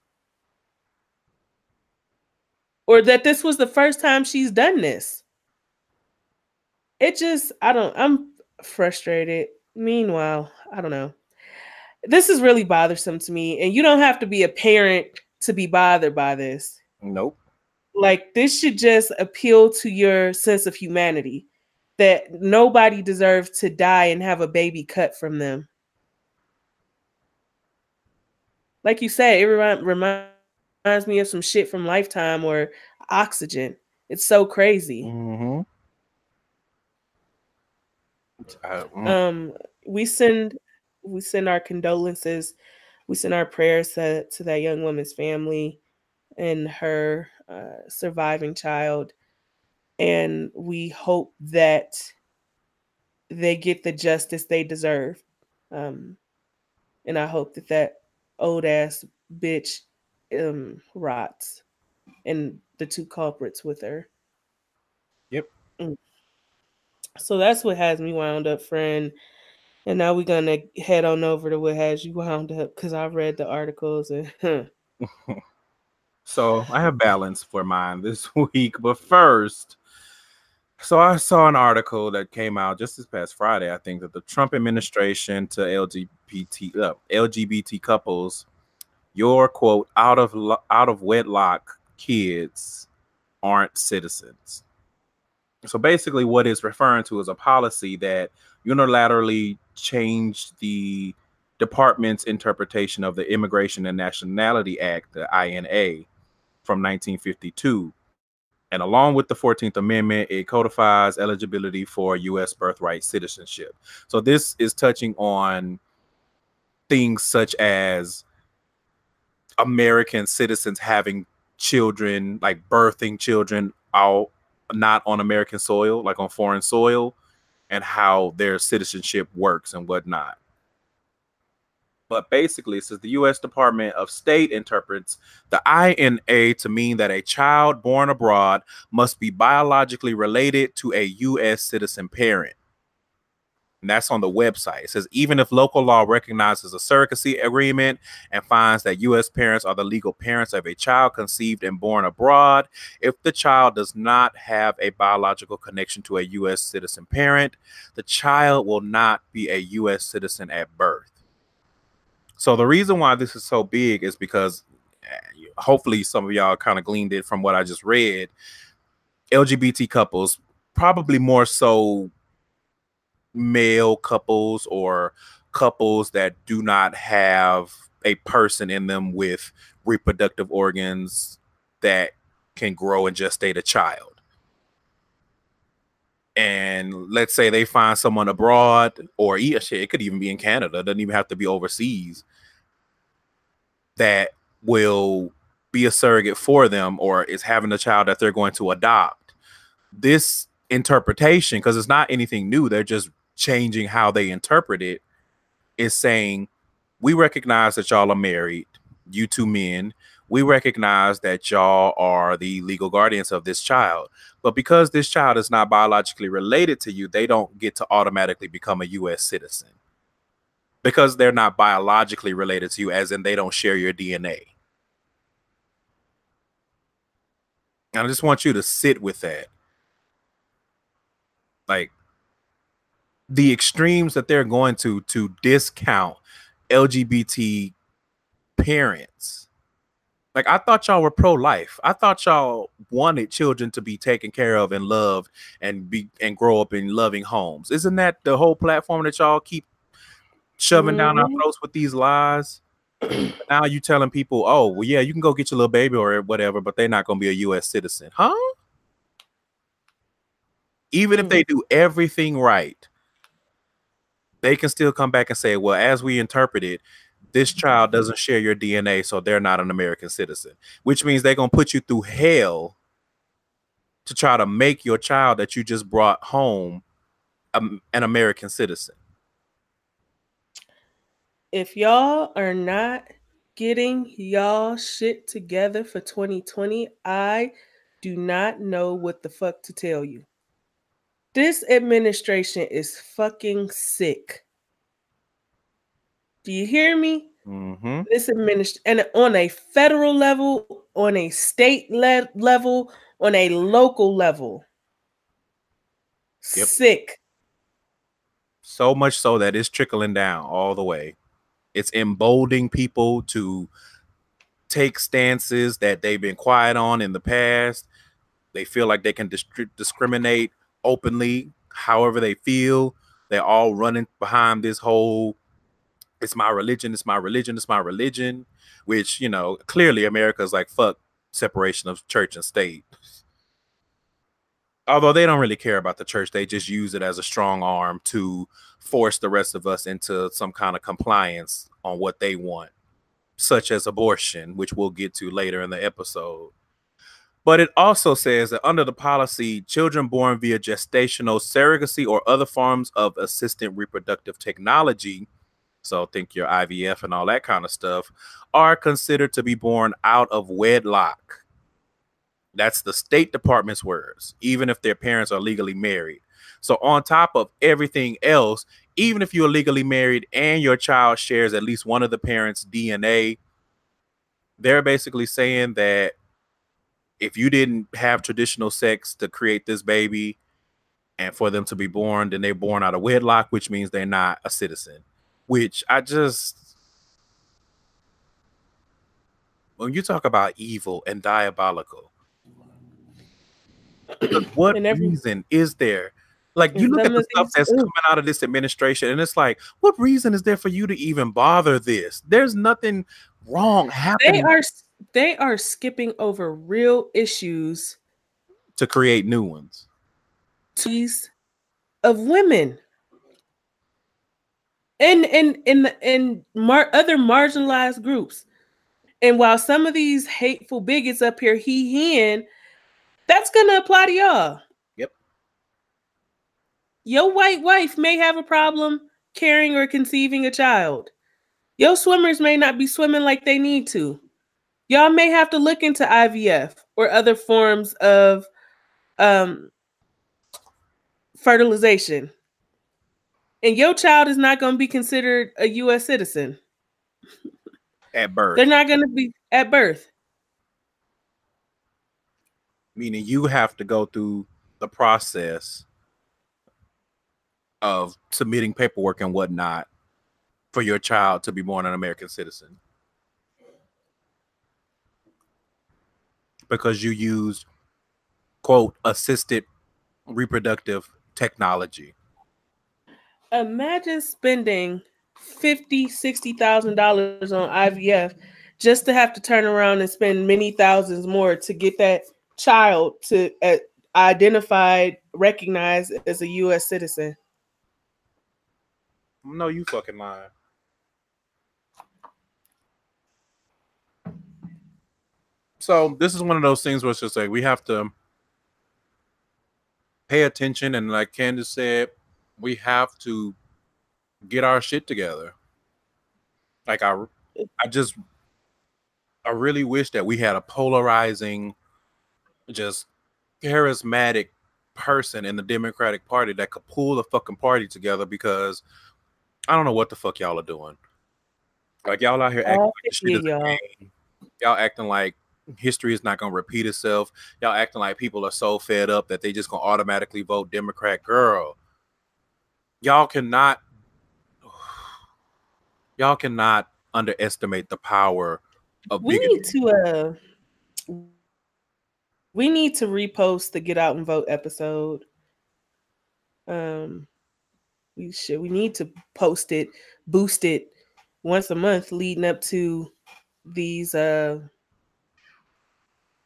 Or that this was the first time she's done this. It just, I don't, I'm frustrated. Meanwhile, I don't know. This is really bothersome to me. And you don't have to be a parent to be bothered by this. Nope. Like, this should just appeal to your sense of humanity, that nobody deserves to die and have a baby cut from them. Like you said, it remind, reminds me of some shit from Lifetime or Oxygen. It's so crazy. Mm-hmm. Um, we send we send our condolences. We send our prayers to, to that young woman's family and her uh, surviving child. And we hope that they get the justice they deserve. Um, and I hope that that old ass bitch um, rots, and the two culprits with her. Yep. Mm. So that's what has me wound up, friend. And now we're going to head on over to what has you wound up, because I read the articles and... Huh. So I have balance for mine this week, but first, so I saw an article that came out just this past Friday, I think, that the Trump administration to L G B T uh, L G B T couples, your quote out of lo- out of wedlock kids aren't citizens. So basically, what it's referring to is a policy that unilaterally changed the department's interpretation of the Immigration and Nationality Act, the I N A, from nineteen fifty-two. And along with the fourteenth Amendment, it codifies eligibility for U S birthright citizenship. So this is touching on things such as American citizens having children, like birthing children out, not on American soil, like on foreign soil, and how their citizenship works and whatnot. But basically, it says the U S Department of State interprets the I N A to mean that a child born abroad must be biologically related to a U S citizen parent. And that's on the website. It says even if local law recognizes a surrogacy agreement and finds that U S parents are the legal parents of a child conceived and born abroad, if the child does not have a biological connection to a U S citizen parent, the child will not be a U S citizen at birth. So the reason why this is so big is because hopefully some of y'all kind of gleaned it from what I just read. L G B T couples, probably more so male couples or couples that do not have a person in them with reproductive organs that can grow and gestate a child. And let's say they find someone abroad, or shit, it could even be in Canada. It doesn't even have to be overseas. That will be a surrogate for them, or is having a child that they're going to adopt. This interpretation, because it's not anything new, they're just changing how they interpret it, is saying, we recognize that y'all are married, you two men. We recognize that y'all are the legal guardians of this child. But because this child is not biologically related to you, they don't get to automatically become a U S citizen. Because they're not biologically related to you, as in they don't share your D N A. And I just want you to sit with that. Like, the extremes that they're going to to discount L G B T parents. Like, I thought y'all were pro-life. I thought y'all wanted children to be taken care of and loved and be and grow up in loving homes. Isn't that the whole platform that y'all keep shoving mm-hmm. down our throats with these lies? Now you telling people, oh, well, yeah, you can go get your little baby or whatever, but they're not going to be a U S citizen. Huh? Even mm-hmm. if they do everything right, they can still come back and say, well, as we interpret it, this child doesn't share your D N A, so they're not an American citizen, which means they're going to put you through hell to try to make your child that you just brought home um, an American citizen. If y'all are not getting y'all shit together for twenty twenty, I do not know what the fuck to tell you. This administration is fucking sick. Do you hear me? Mm-hmm. This administration, and on a federal level, on a state le- level, on a local level. Yep. Sick. So much so that it's trickling down all the way. It's emboldening people to take stances that they've been quiet on in the past. They feel like they can dis- discriminate openly, however they feel. They're all running behind this whole it's my religion, it's my religion, it's my religion, which, you know, clearly America's like, fuck separation of church and state. Although they don't really care about the church, they just use it as a strong arm to force the rest of us into some kind of compliance on what they want, such as abortion, which we'll get to later in the episode. But it also says that under the policy, children born via gestational surrogacy or other forms of assisted reproductive technology, so think your I V F and all that kind of stuff, are considered to be born out of wedlock. That's the State Department's words, even if their parents are legally married. So on top of everything else, even if you're legally married and your child shares at least one of the parents' D N A, they're basically saying that if you didn't have traditional sex to create this baby and for them to be born, then they're born out of wedlock, which means they're not a citizen. Which I just, when you talk about evil and diabolical, what and every, reason is there? Like, you look at the stuff that's coming out of this administration, and it's like, what reason is there for you to even bother this? There's nothing wrong happening. They are they are skipping over real issues to create new ones. These of women. And and and and mar- other marginalized groups, and while some of these hateful bigots up here hee-heeing, that's gonna apply to y'all. Yep. Your white wife may have a problem carrying or conceiving a child. Your swimmers may not be swimming like they need to. Y'all may have to look into I V F or other forms of um, fertilization. And your child is not going to be considered a U S citizen. At birth. They're not going to be at birth. Meaning you have to go through the process of submitting paperwork and whatnot for your child to be born an American citizen. Because you used, quote, assisted reproductive technology. Imagine spending fifty, sixty thousand dollars on I V F just to have to turn around and spend many thousands more to get that child to uh, identified, recognized as a U S citizen. No, you fucking lying. So this is one of those things where it's just like we have to pay attention, and like Candace said, we have to get our shit together. Like I, I just, I really wish that we had a polarizing, just charismatic person in the Democratic Party that could pull the fucking party together, because I don't know what the fuck y'all are doing. Like y'all out here acting like the shit is a game. Y'all acting like history is not going to repeat itself. Y'all acting like people are so fed up that they just going to automatically vote Democrat. Girl, y'all cannot, y'all cannot underestimate the power of we bigotry. Need to uh we need to repost the Get Out and Vote episode. Um we should we need to post it, boost it once a month leading up to these uh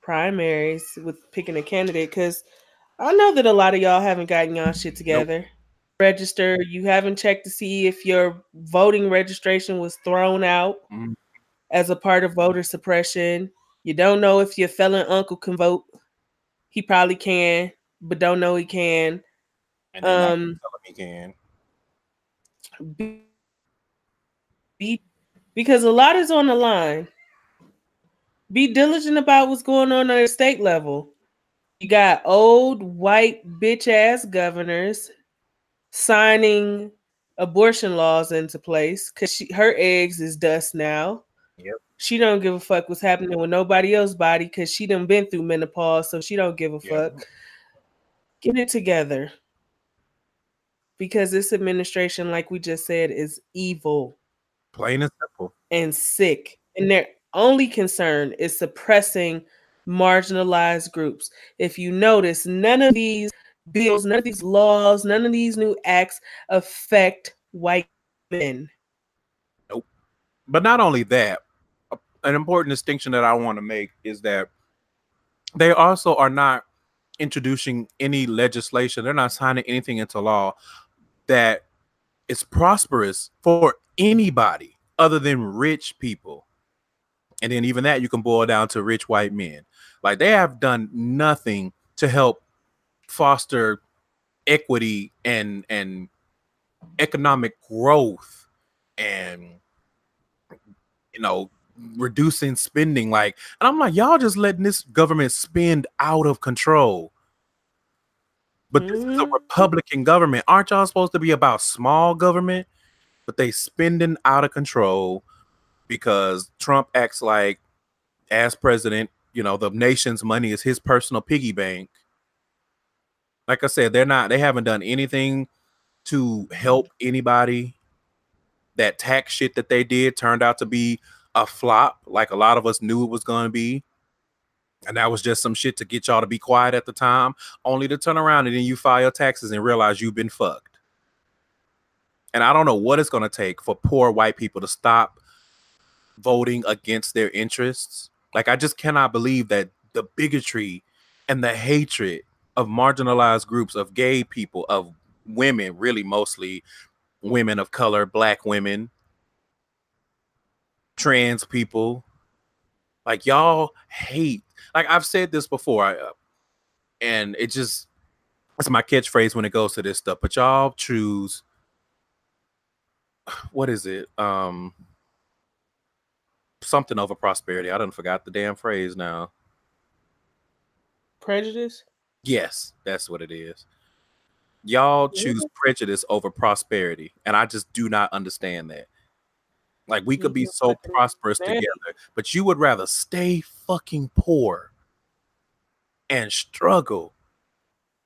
primaries with picking a candidate, because I know that a lot of y'all haven't gotten y'all shit together. Nope. Register, you haven't checked to see if your voting registration was thrown out mm. as a part of voter suppression. You don't know if your felon uncle can vote. He probably can, but don't know he can. And um, he can. Be, be, because a lot is on the line. Be diligent about what's going on at the state level. You got old white bitch ass governors signing abortion laws into place because she her eggs is dust now. Yep. She don't give a fuck what's happening with nobody else's body because she done been through menopause, so she don't give a yep. fuck. Get it together, because this administration, like we just said, is evil, plain and simple, and sick, and they're only concern is suppressing marginalized groups. If you notice, none of these bills, none of these laws, none of these new acts affect white men. Nope. But not only that, an important distinction that I want to make is that they also are not introducing any legislation. They're not signing anything into law that is prosperous for anybody other than rich people. And then even that you can boil down to rich white men. Like they have done nothing to help foster equity and and economic growth and, you know, reducing spending. Like, and I'm like, y'all just letting this government spend out of control. But this mm. is a Republican government. Aren't y'all supposed to be about small government? But they spending out of control. Because Trump acts like, as president, you know, the nation's money is his personal piggy bank. Like I said, they're not, they haven't done anything to help anybody. That tax shit that they did turned out to be a flop, like a lot of us knew it was going to be. And that was just some shit to get y'all to be quiet at the time, only to turn around and then you file your taxes and realize you've been fucked. And I don't know what it's going to take for poor white people to stop voting against their interests. Like, I just cannot believe that the bigotry and the hatred of marginalized groups, of gay people, of women, really mostly women of color, black women, trans people, like y'all hate. Like I've said this before, I, uh, and it just, it's my catchphrase when it goes to this stuff, but y'all choose, what is it? Um, Something over prosperity. I done forgot the damn phrase now. Prejudice? Yes, that's what it is. Y'all choose prejudice over prosperity, and I just do not understand that. Like, we could be so prosperous together, but you would rather stay fucking poor and struggle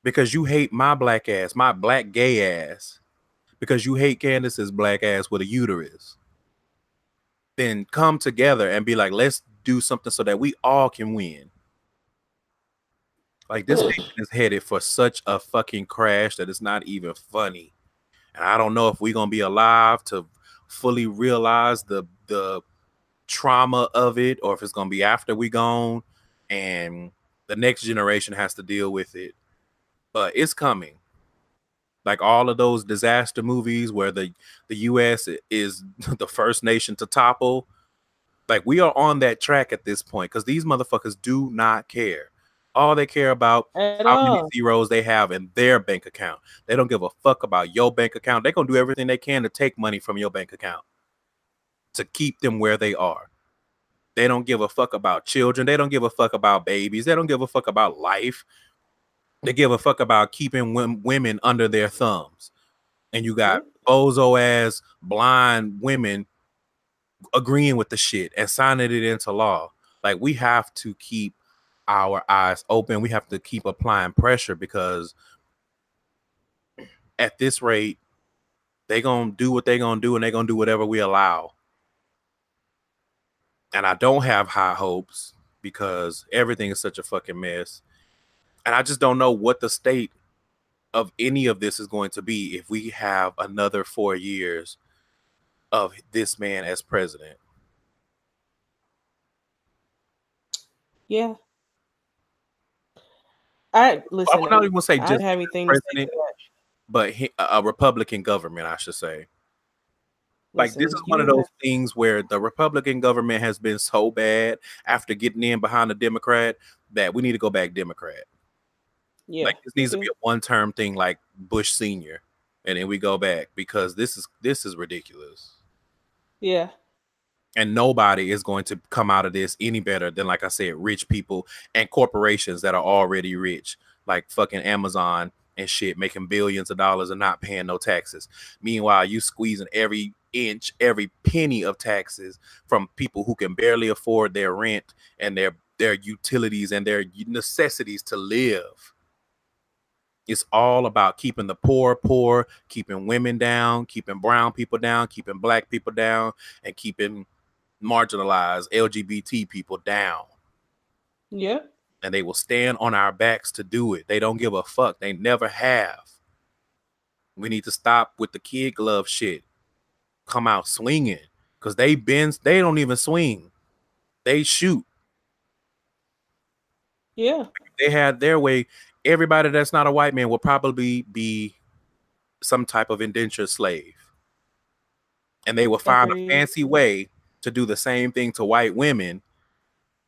because you hate my black ass, my black gay ass, because you hate Candace's black ass with a uterus. Then come together and be like, let's do something so that we all can win. Like, this nation is headed for such a fucking crash that it's not even funny. And I don't know if we're going to be alive to fully realize the the trauma of it, or if it's going to be after we gone and the next generation has to deal with it. But it's coming. Like all of those disaster movies where the, the U S is the first nation to topple. Like, we are on that track at this point because these motherfuckers do not care. All they care about is how many zeros they have in their bank account. They don't give a fuck about your bank account. They're going to do everything they can to take money from your bank account to keep them where they are. They don't give a fuck about children. They don't give a fuck about babies. They don't give a fuck about life. They give a fuck about keeping women under their thumbs. And you got bozo-ass blind women agreeing with the shit and signing it into law. Like, we have to keep our eyes open. We have to keep applying pressure because at this rate, they're going to do what they're going to do and they're going to do whatever we allow. And I don't have high hopes because everything is such a fucking mess. And I just don't know what the state of any of this is going to be if we have another four years of this man as president. Yeah. I listen. I don't even say just have anything to say, but he, a Republican government, I should say. Like, listen, this is one of those things where the Republican government has been so bad after getting in behind the Democrat that we need to go back Democrat. Yeah, like this needs to be a one-term thing, like Bush Senior, and then we go back because this is this is ridiculous. Yeah. And nobody is going to come out of this any better than, like I said, rich people and corporations that are already rich, like fucking Amazon and shit, making billions of dollars and not paying no taxes. Meanwhile, you squeezing every inch, every penny of taxes from people who can barely afford their rent and their, their utilities and their necessities to live. It's all about keeping the poor poor, keeping women down, keeping brown people down, keeping black people down, and keeping marginalized L G B T people down. Yeah. And they will stand on our backs to do it. They don't give a fuck. They never have. We need to stop with the kid glove shit. Come out swinging, because they bend. They don't even swing. They shoot. Yeah. If they had their way, everybody that's not a white man will probably be some type of indentured slave. And they will find okay. a fancy way to do the same thing to white women,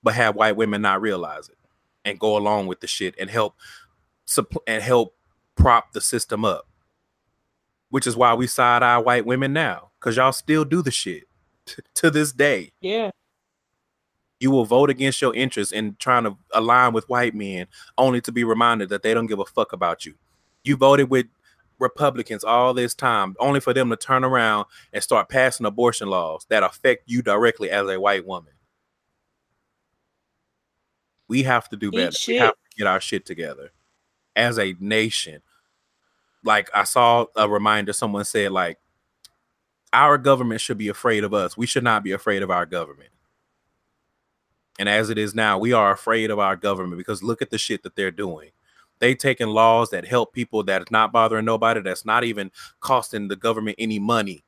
but have white women not realize it and go along with the shit and help supp- and help prop the system up, which is why we side-eye white women now, because y'all still do the shit t- to this day. Yeah. You will vote against your interests in trying to align with white men only to be reminded that they don't give a fuck about you. You voted with Republicans all this time only for them to turn around and start passing abortion laws that affect you directly as a white woman. We have to do better. We have to get our shit together as a nation. Like, I saw a reminder, someone said, like, our government should be afraid of us. We should not be afraid of our government. And as it is now, we are afraid of our government because look at the shit that they're doing. They taking laws that help people, that's not bothering nobody, that's not even costing the government any money,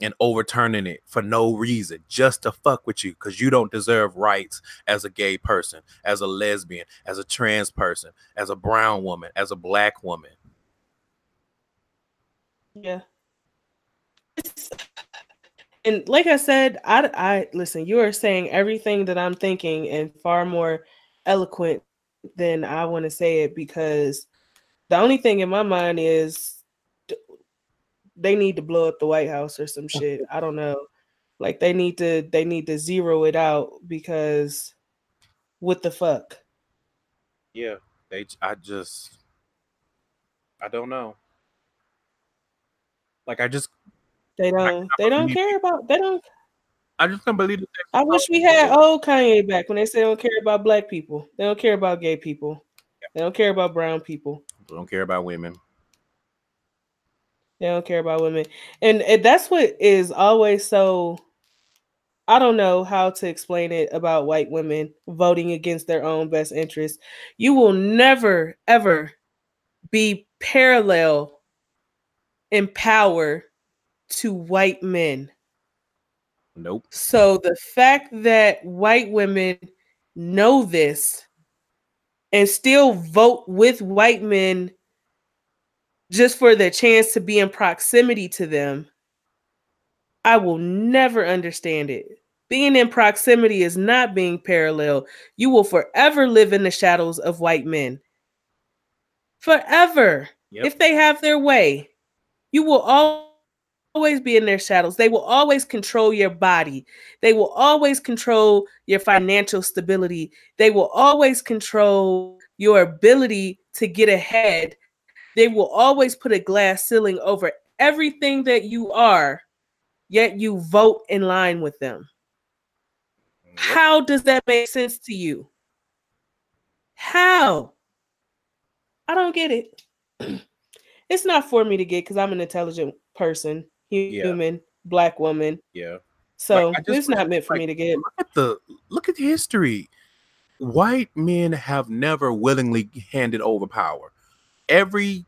and overturning it for no reason, just to fuck with you, because you don't deserve rights as a gay person, as a lesbian, as a trans person, as a brown woman, as a black woman. Yeah. It's, and like I said, I, I listen, you are saying everything that I'm thinking and far more eloquent then I want to say it, because the only thing in my mind is they need to blow up the White House or some shit. I don't know. Like, they need to they need to zero it out, because what the fuck? Yeah, they. I just I don't know. Like, I just they don't they don't care about they don't. I just can't believe it. I wish we had old Kanye back when they say they don't care about black people. They don't care about gay people. Yeah. They don't care about brown people. They don't care about women. They don't care about women. And, and that's what is always so, I don't know how to explain it about white women voting against their own best interests. You will never, ever be parallel and power to white men. Nope. So the fact that white women know this and still vote with white men just for the chance to be in proximity to them, I will never understand it. Being in proximity is not being parallel. You will forever live in the shadows of white men. Forever. Yep. If they have their way, you will always be in their shadows. They will always control your body. They will always control your financial stability. They will always control your ability to get ahead. They will always put a glass ceiling over everything that you are, yet you vote in line with them. Yep. How does that make sense to you? How? I don't get it. It's not for me to get because I'm an intelligent person, human, yeah. Black woman. Yeah. So like, just, it's not meant for like, me to get. Look at the look at the history. White men have never willingly handed over power. Every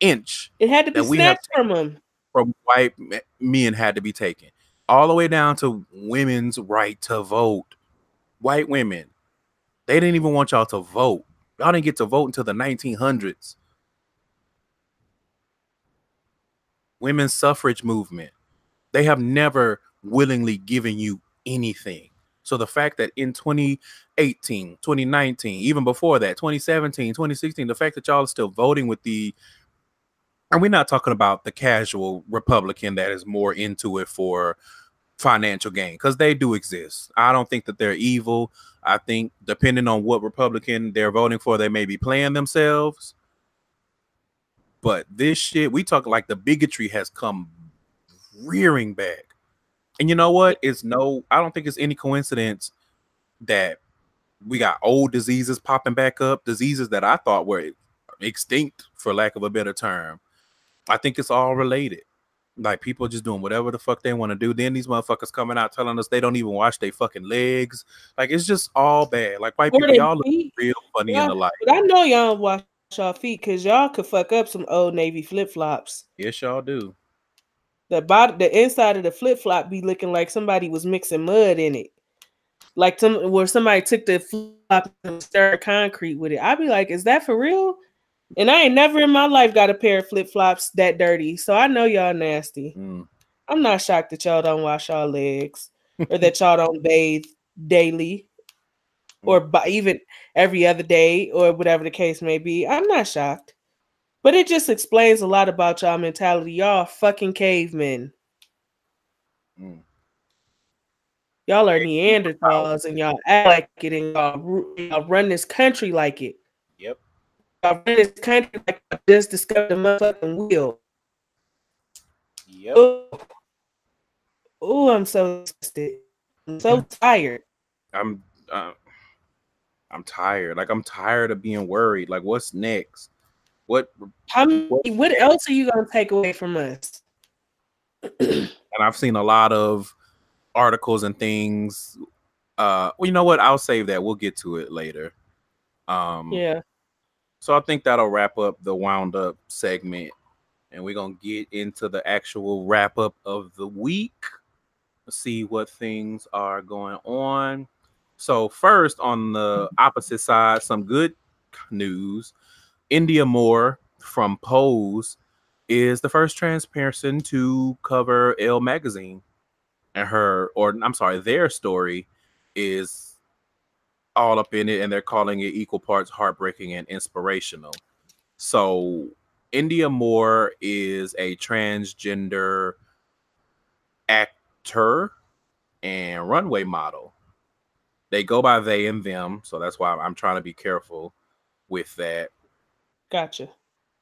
inch it had to be snatched from them. From white men had to be taken, all the way down to women's right to vote. White women, they didn't even want y'all to vote. Y'all didn't get to vote until the nineteen hundreds. Women's suffrage movement. They have never willingly given you anything. So the fact that in twenty eighteen, twenty nineteen, even before that, twenty seventeen, twenty sixteen, the fact that y'all are still voting with the, and we're not talking about the casual Republican that is more into it for financial gain, because they do exist. I don't think that they're evil. I think depending on what Republican they're voting for, they may be playing themselves. But this shit, we talk like the bigotry has come rearing back. And you know what? It's no, I don't think it's any coincidence that we got old diseases popping back up, diseases that I thought were extinct, for lack of a better term. I think it's all related. Like people just doing whatever the fuck they want to do. Then these motherfuckers coming out telling us they don't even wash their fucking legs. Like it's just all bad. Like white people, y'all look real funny in the light. But I know y'all don't wash y'all feet because y'all could fuck up some old Navy flip-flops. Yes, y'all do. The bottom, the inside of the flip-flop be looking like somebody was mixing mud in it, like some where somebody took the flip-flop and stirred concrete with it. I'd be like, is that for real? And I ain't never in my life got a pair of flip-flops that dirty, so I know y'all nasty. Mm. I'm not shocked that y'all don't wash y'all legs or that y'all don't bathe daily or by even every other day or whatever the case may be. I'm not shocked. But it just explains a lot about y'all mentality. Y'all fucking cavemen. Mm. Y'all are Neanderthals and y'all act like it and y'all, y'all run this country like it. Yep. Y'all run this country like I just discovered the motherfucking wheel. Yep. Oh, I'm so exhausted. I'm so tired. I'm uh, I'm tired. Like I'm tired of being worried. Like what's next? What How many, what, what else are you going to take away from us? And I've seen a lot of articles and things. Uh, well, you know what? I'll save that. We'll get to it later. Um, yeah. So I think that'll wrap up the wound up segment. And we're going to get into the actual wrap up of the week. Let's see what things are going on. So first, on the opposite side, some good news. India Moore from Pose is the first trans person to cover Elle magazine, and her, or I'm sorry, their story is all up in it, and they're calling it equal parts heartbreaking and inspirational. So India Moore is a transgender actor and runway model. They go by they and them, so that's why I'm trying to be careful with that. Gotcha.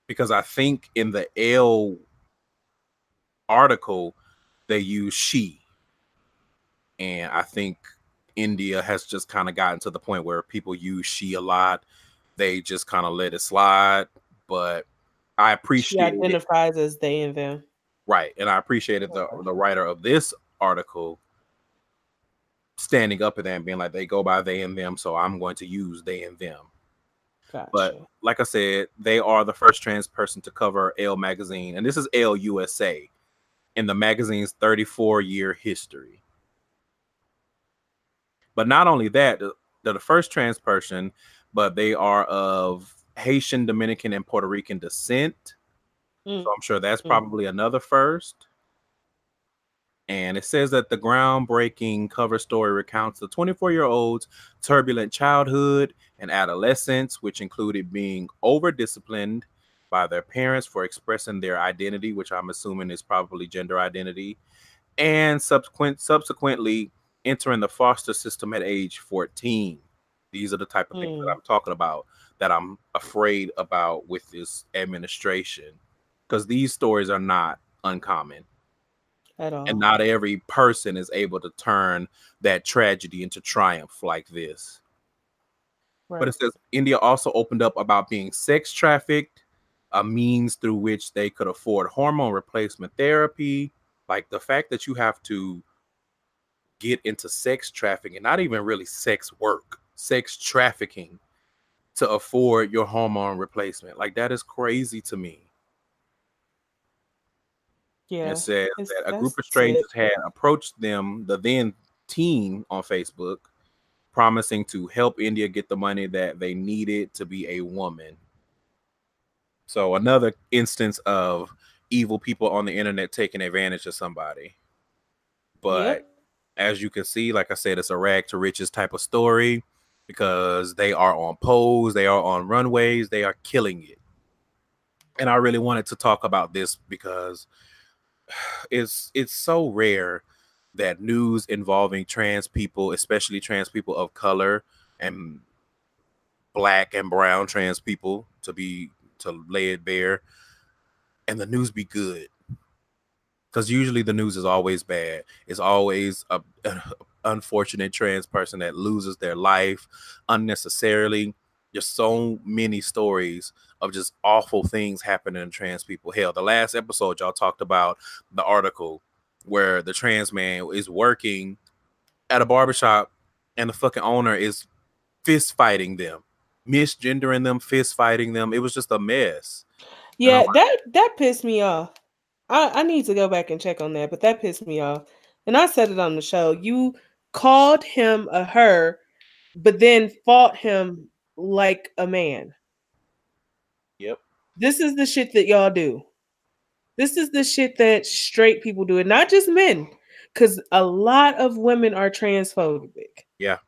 Because I think in the Elle article, they use she. And I think India has just kind of gotten to the point where people use she a lot. They just kind of let it slide. But I appreciate it. She identifies as they and them. Right. And I appreciated the, the writer of this article standing up to them, being like, they go by they and them, so I'm going to use they and them. Gotcha. But like I said, they are the first trans person to cover Elle magazine, and this is Elle U S A in the magazine's thirty-four year history. But not only that, they're the first trans person, but they are of Haitian, Dominican, and Puerto Rican descent. Mm. So I'm sure that's probably mm. another first. And it says that the groundbreaking cover story recounts the twenty-four year old's turbulent childhood and adolescence, which included being over-disciplined by their parents for expressing their identity, which I'm assuming is probably gender identity, and subsequent, subsequently entering the foster system at age fourteen. These are the type of things mm. that I'm talking about, that I'm afraid about with this administration, because these stories are not uncommon. At all. And not every person is able to turn that tragedy into triumph like this. Right. But it says India also opened up about being sex trafficked, a means through which they could afford hormone replacement therapy. Like the fact that you have to get into sex trafficking, and not even really sex work, sex trafficking to afford your hormone replacement. Like that is crazy to me. Yeah, it says that a group of strangers it. had approached them, the then teen, on Facebook, promising to help India get the money that they needed to be a woman. So another instance of evil people on the internet taking advantage of somebody. But yep. as you can see, like I said, it's a rag to riches type of story, because they are on Pose, they are on runways, they are killing it. And I really wanted to talk about this because it's it's so rare that news involving trans people, especially trans people of color and black and brown trans people, to be to lay it bare, and the news be good, because usually the news is always bad. It's always a, a unfortunate trans person that loses their life unnecessarily. There's so many stories of just awful things happening to trans people. Hell, the last episode y'all talked about the article where the trans man is working at a barbershop and the fucking owner is fist fighting them, misgendering them, fist fighting them. It was just a mess. Yeah, like, that that pissed me off. I, I need to go back and check on that, but that pissed me off. And I said it on the show. You called him a her, but then fought him like a man. Yep. This is the shit that y'all do. This is the shit that straight people do, and not just men, because a lot of women are transphobic. Yeah.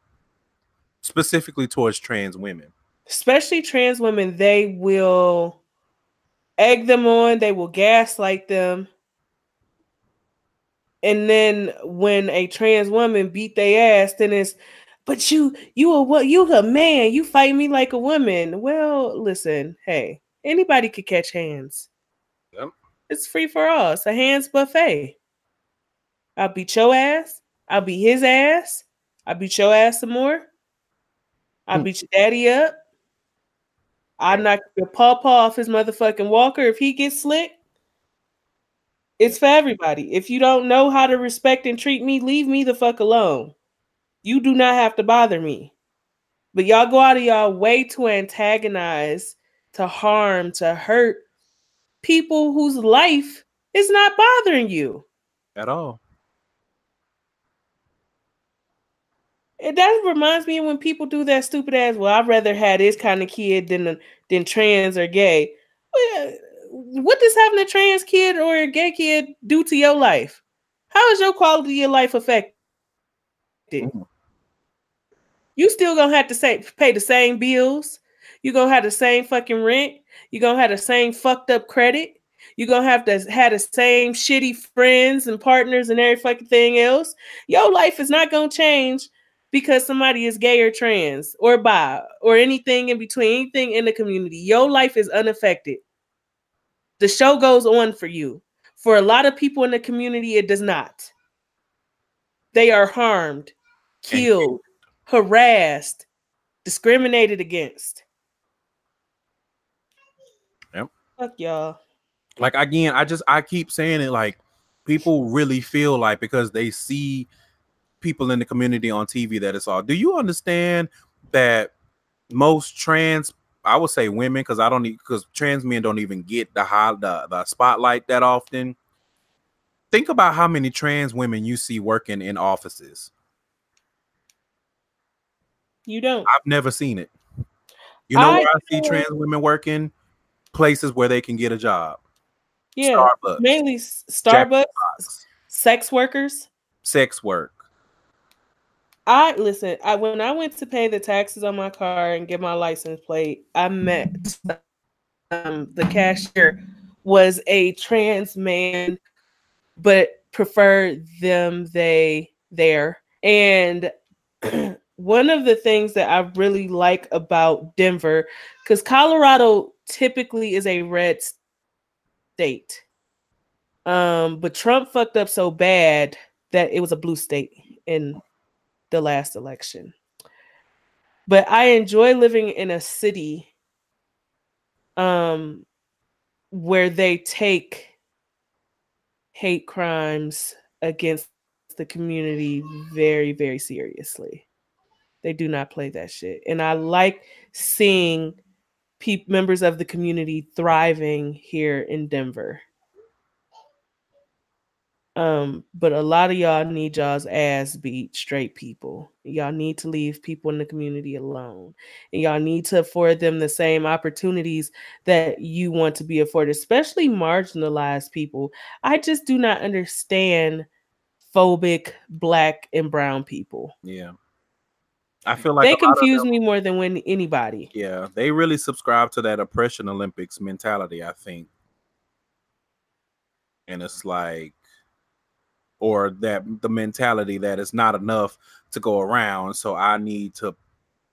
Specifically towards trans women. Especially trans women. They will egg them on. They will gaslight them. And then when a trans woman beat their ass, then it's, but you, you a what? You a man? You fight me like a woman? Well, listen, hey, anybody could catch hands. Yep. It's free for all. It's a hands buffet. I'll beat your ass. I'll beat his ass. I'll beat your ass some more. I'll mm. beat your daddy up. I'll knock your pawpaw off his motherfucking walker if he gets slick. It's for everybody. If you don't know how to respect and treat me, leave me the fuck alone. You do not have to bother me. But y'all go out of y'all way to antagonize, to harm, to hurt people whose life is not bothering you. At all. And that reminds me of when people do that stupid ass, well, I'd rather have this kind of kid than, than trans or gay. What does having a trans kid or a gay kid do to your life? How is your quality of your life affected? Mm. You still gonna have to say, pay the same bills. You're gonna have the same fucking rent. You're gonna have the same fucked up credit. You're gonna have to have the same shitty friends and partners and every fucking thing else. Your life is not gonna change because somebody is gay or trans or bi or anything in between, anything in the community. Your life is unaffected. The show goes on for you. For a lot of people in the community, it does not. They are harmed, killed, harassed, discriminated against. Yep. Fuck y'all. Like, again, I just, I keep saying it, like, people really feel like because they see people in the community on T V that it's all. Do you understand that most trans I would say women, because I don't need because trans men don't even get the high the, the spotlight that often. Think about how many trans women you see working in offices. You don't. I've never seen it. You know I, where I see trans women working? Places where they can get a job. Yeah, Starbucks, mainly Starbucks, sex workers. Sex work. I listen. I when I went to pay the taxes on my car and get my license plate, I met um, the cashier was a trans man, but preferred them they there. And one of the things that I really like about Denver, because Colorado typically is a red state, um, but Trump fucked up so bad that it was a blue state in the last election. But I enjoy living in a city um, where they take hate crimes against the community very, very seriously. They do not play that shit. And I like seeing pe- members of the community thriving here in Denver. Um, but a lot of y'all need y'all's ass beat, straight people. Y'all need to leave people in the community alone. And y'all need to afford them the same opportunities that you want to be afforded, especially marginalized people. I just do not understand phobic Black and brown people. Yeah. I feel like they confuse them, me more than when anybody. Yeah, they really subscribe to that oppression Olympics mentality, I think. And it's like, or that the mentality that it's not enough to go around, so I need to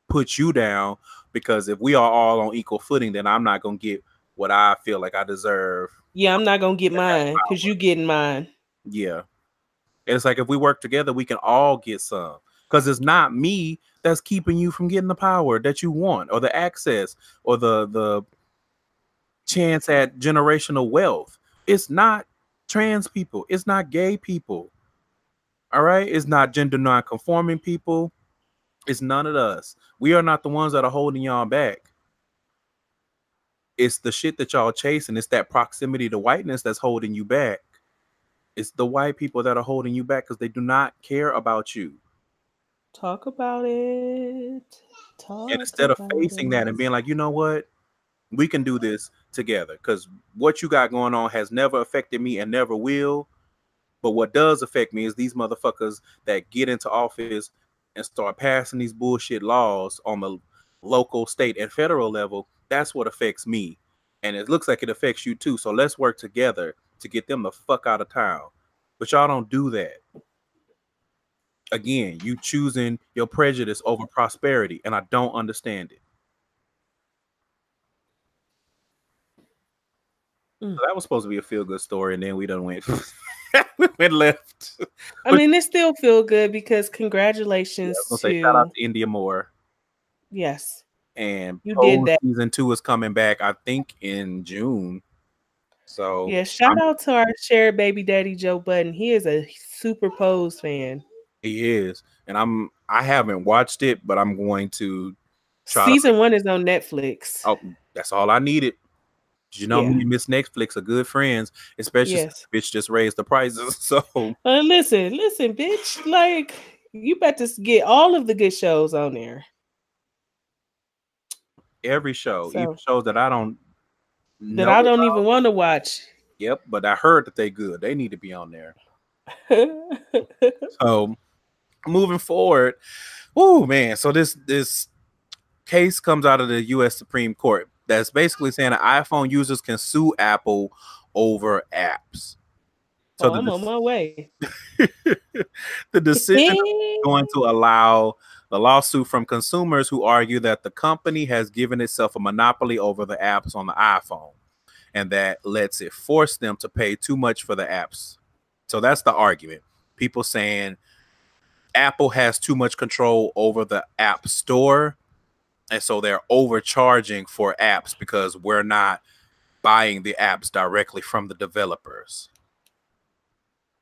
put you down, because if we are all on equal footing, then I'm not going to get what I feel like I deserve. Yeah, I'm not going to get mine because you getting mine. Yeah. And it's like, if we work together, we can all get some. Because it's not me that's keeping you from getting the power that you want, or the access, or the the chance at generational wealth. It's not trans people. It's not gay people. All right? It's not gender non-conforming people. It's none of us. We are not the ones that are holding y'all back. It's the shit that y'all chasing. It's that proximity to whiteness that's holding you back. It's the white people that are holding you back because they do not care about you. Talk about it. Talk and instead of facing it. that and being like, you know what? We can do this together, because what you got going on has never affected me and never will. But what does affect me is these motherfuckers that get into office and start passing these bullshit laws on the local, state, and federal level. That's what affects me. And it looks like it affects you too. So let's work together to get them the fuck out of town. But y'all don't do that. Again, you choosing your prejudice over prosperity, and I don't understand it. Mm. So that was supposed to be a feel-good story, and then we done went, we went left. I but, mean, it still feel good because congratulations yeah, I was gonna to say, shout out to India Moore. Yes, and you Pose did that. Season two is coming back, I think, in June. So yeah, shout I'm, out to our shared baby daddy Joe Budden. He is a super Pose fan. He is, and I'm. I haven't watched it, but I'm going to try. Season to... one is on Netflix. Oh, that's all I needed. You know, yeah. When you miss Netflix, are good friends, especially yes. Since bitch just raised the prices. So uh, listen, listen, bitch. Like you about to get all of the good shows on there. Every show, so, even shows that I don't that I don't about. even want to watch. Yep, but I heard that they good. They need to be on there. So. Moving forward, oh man! So this this case comes out of the U S Supreme Court that's basically saying that iPhone users can sue Apple over apps. So oh, I'm de- on my way. The decision is going to allow the lawsuit from consumers who argue that the company has given itself a monopoly over the apps on the iPhone, and that lets it force them to pay too much for the apps. So that's the argument. People saying Apple has too much control over the app store, and so they're overcharging for apps because we're not buying the apps directly from the developers.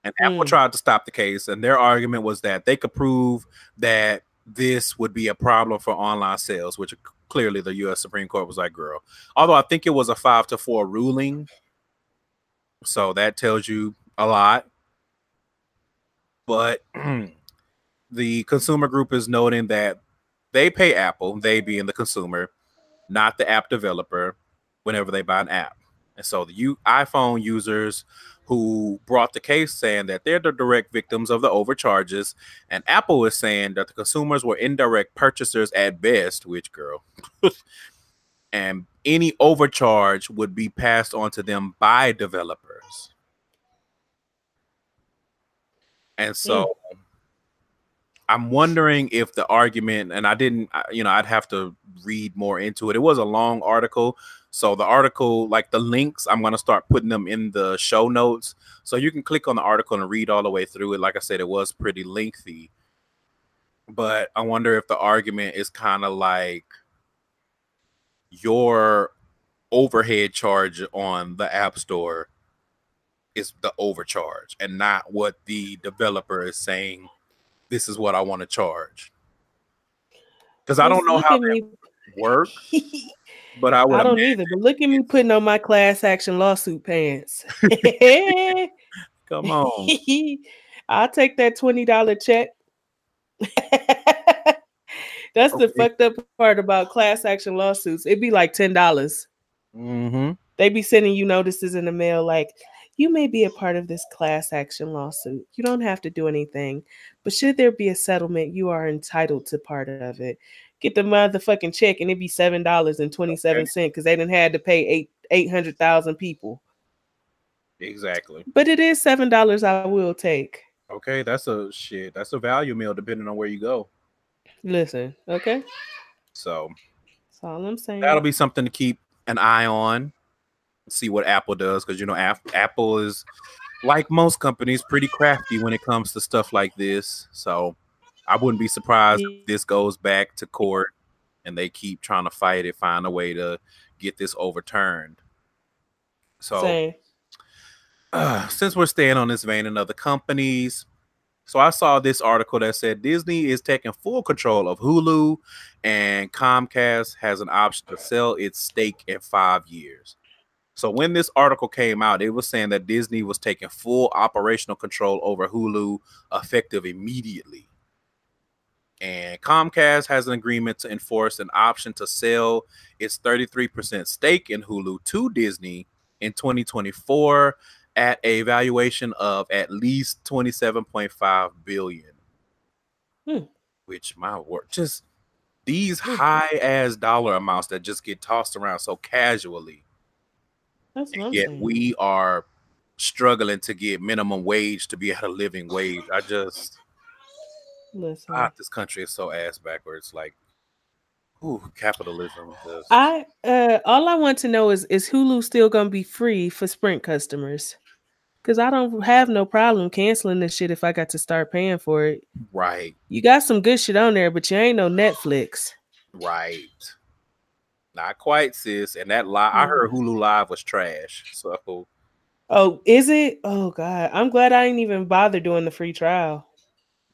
And mm. Apple tried to stop the case, and their argument was that they could prove that this would be a problem for online sales, which clearly the U S Supreme Court was like, girl. Although I think it was a five to four ruling. So that tells you a lot. But the consumer group is noting that they pay Apple, they being the consumer, not the app developer, whenever they buy an app. And so the U- iPhone users who brought the case saying that they're the direct victims of the overcharges, and Apple is saying that the consumers were indirect purchasers at best, which, girl, and any overcharge would be passed on to them by developers. And so mm. I'm wondering if the argument, and I didn't, you know, I'd have to read more into it. It was a long article. So the article, like the links, I'm going to start putting them in the show notes. So you can click on the article and read all the way through it. Like I said, it was pretty lengthy. But I wonder if the argument is kind of like your overhead charge on the App Store is the overcharge and not what the developer is saying. This is what I want to charge. Because I don't know how that works. But I, would I don't either. But look at me putting on my class action lawsuit pants. Come on. I'll take that twenty dollars check. That's okay. The fucked up part about class action lawsuits. It'd be like ten dollars. Mm-hmm. They'd be sending you notices in the mail like, you may be a part of this class action lawsuit. You don't have to do anything. But should there be a settlement, you are entitled to part of it. Get the motherfucking check and it'd be seven dollars and twenty-seven cents because they didn't have to pay eight eight hundred thousand people. Exactly. But it is seven dollars I will take. Okay, that's a shit. That's a value meal depending on where you go. Listen, okay. So that's all I'm saying. That'll be something to keep an eye on. See what Apple does, because you know Ap- Apple is like most companies, pretty crafty when it comes to stuff like this. So I wouldn't be surprised if this goes back to court and they keep trying to fight it, find a way to get this overturned. So uh, since we're staying on this vein in other companies, so I saw this article that said Disney is taking full control of Hulu and Comcast has an option to sell its stake in five years. So when this article came out, it was saying that Disney was taking full operational control over Hulu effective immediately. And Comcast has an agreement to enforce an option to sell its thirty-three percent stake in Hulu to Disney in twenty twenty-four at a valuation of at least twenty-seven point five billion dollars. Hmm. Which, my word, just these high-ass dollar amounts that just get tossed around so casually. That's and yet we are struggling to get minimum wage to be at a living wage. I just... Listen, God, this country is so ass backwards. Like, ooh, capitalism. Does. I uh, all I want to know is is Hulu still gonna be free for Sprint customers? Because I don't have no problem canceling this shit if I got to start paying for it. Right. You got some good shit on there, but you ain't no Netflix. Right. Not quite, sis. And that live, mm. I heard Hulu Live was trash. So. Oh, is it? Oh God, I'm glad I didn't even bother doing the free trial.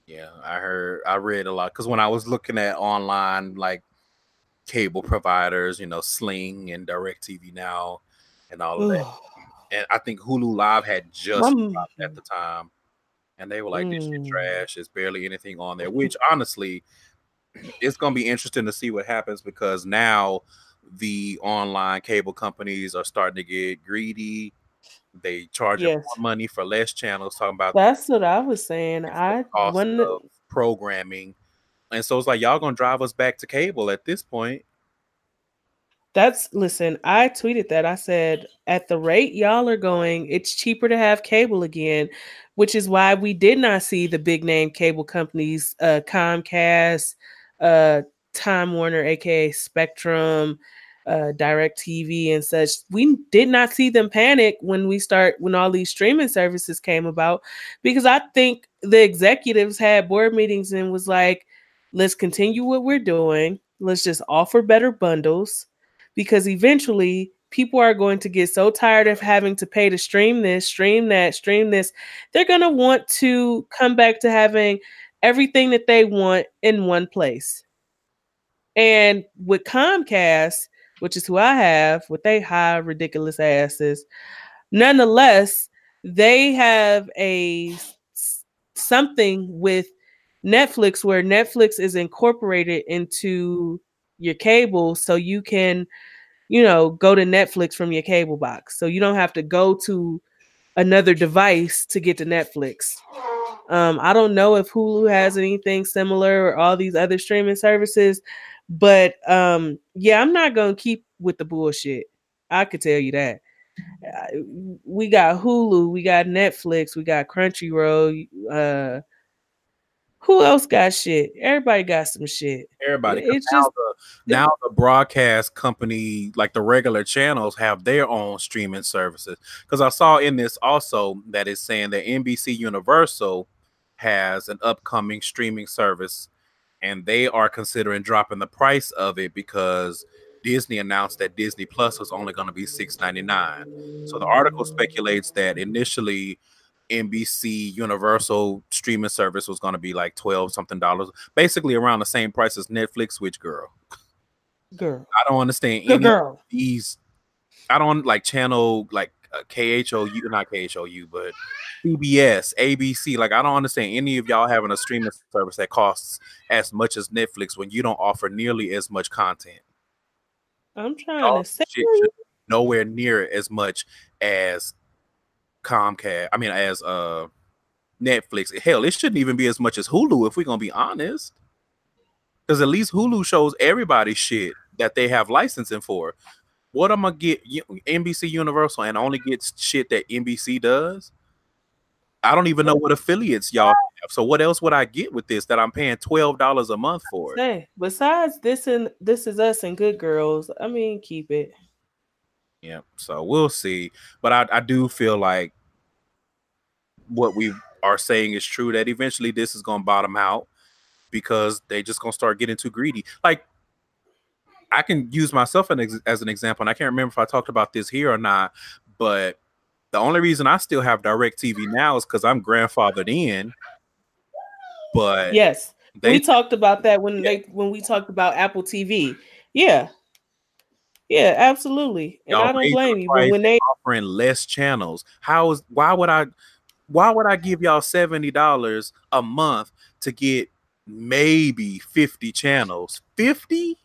Yeah, I heard, I read a lot. Because when I was looking at online, like, cable providers, you know, Sling and DirecTV Now and all of that. And I think Hulu Live had just dropped at the time. And they were like, this shit trash. There's barely anything on there. Which, honestly, it's going to be interesting to see what happens. Because now the online cable companies are starting to get greedy. They charge yes. more money for less channels. Talking about that's what I was saying. I want to programming, and so it's like y'all gonna drive us back to cable at this point. That's listen. I tweeted that I said at the rate y'all are going, it's cheaper to have cable again, which is why we did not see the big name cable companies, uh, Comcast, uh, Time Warner, aka Spectrum. Uh, DirecTV and such. We did not see them panic when we start when all these streaming services came about, because I think the executives had board meetings and was like, let's continue what we're doing. Let's just offer better bundles, because eventually people are going to get so tired of having to pay to stream this, stream that, stream this. They're going to want to come back to having everything that they want in one place. And with Comcast, which is who I have, with they high ridiculous asses, nonetheless, they have a something with Netflix where Netflix is incorporated into your cable, so you can, you know, go to Netflix from your cable box. So you don't have to go to another device to get to Netflix. Um, I don't know if Hulu has anything similar or all these other streaming services, but um, yeah, I'm not going to keep with the bullshit. I could tell you that. We got Hulu, we got Netflix, we got Crunchyroll. Uh, who else got shit? Everybody got some shit. Everybody. It's now, just, the, now the broadcast company, like the regular channels, have their own streaming services. Because I saw in this also that it's saying that N B C Universal has an upcoming streaming service, and they are considering dropping the price of it because Disney announced that Disney Plus was only going to be six ninety-nine. So the article speculates that initially N B C Universal streaming service was going to be like twelve something dollars, basically around the same price as Netflix, which girl. Girl. I don't understand any girl. Of these. I don't like channel like uh, K H O U, not K H O U, but C B S, A B C. Like, I don't understand any of y'all having a streaming service that costs as much as Netflix when you don't offer nearly as much content. I'm trying oh, to say nowhere near as much as Comcast. I mean, as uh, Netflix. Hell, it shouldn't even be as much as Hulu if we're gonna be honest. Because at least Hulu shows everybody shit that they have licensing for. What am I get N B C Universal and only get shit that N B C does? I don't even know what affiliates y'all have. So what else would I get with this that I'm paying twelve dollars a month for? Hey, besides this and This Is Us and Good Girls, I mean, keep it. Yeah, so we'll see. But I, I do feel like what we are saying is true, that eventually this is going to bottom out because they just going to start getting too greedy. Like, I can use myself as an example, and I can't remember if I talked about this here or not, but the only reason I still have DirecTV now is because I'm grandfathered in. But yes, they, we talked about that when yeah. they when we talked about Apple T V. Yeah, yeah, absolutely. And I don't blame you. But when they offering less channels, how is why would I why would I give y'all seventy dollars a month to get maybe fifty channels? fifty,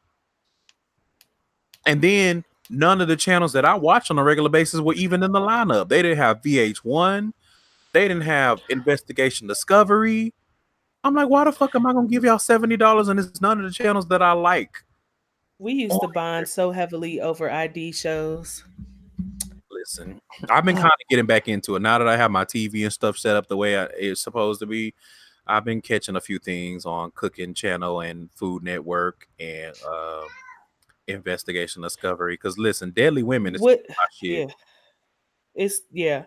and then none of the channels that I watch on a regular basis were even in the lineup. They didn't have V H one. They didn't have Investigation Discovery. I'm like, why the fuck am I going to give y'all seventy dollars and it's none of the channels that I like? We used oh, to bond so heavily over I D shows. Listen, I've been kind of getting back into it. Now that I have my T V and stuff set up the way I, it's supposed to be, I've been catching a few things on Cooking Channel and Food Network and uh Investigation Discovery, because listen, Deadly Women is what, shit. Yeah. It's yeah.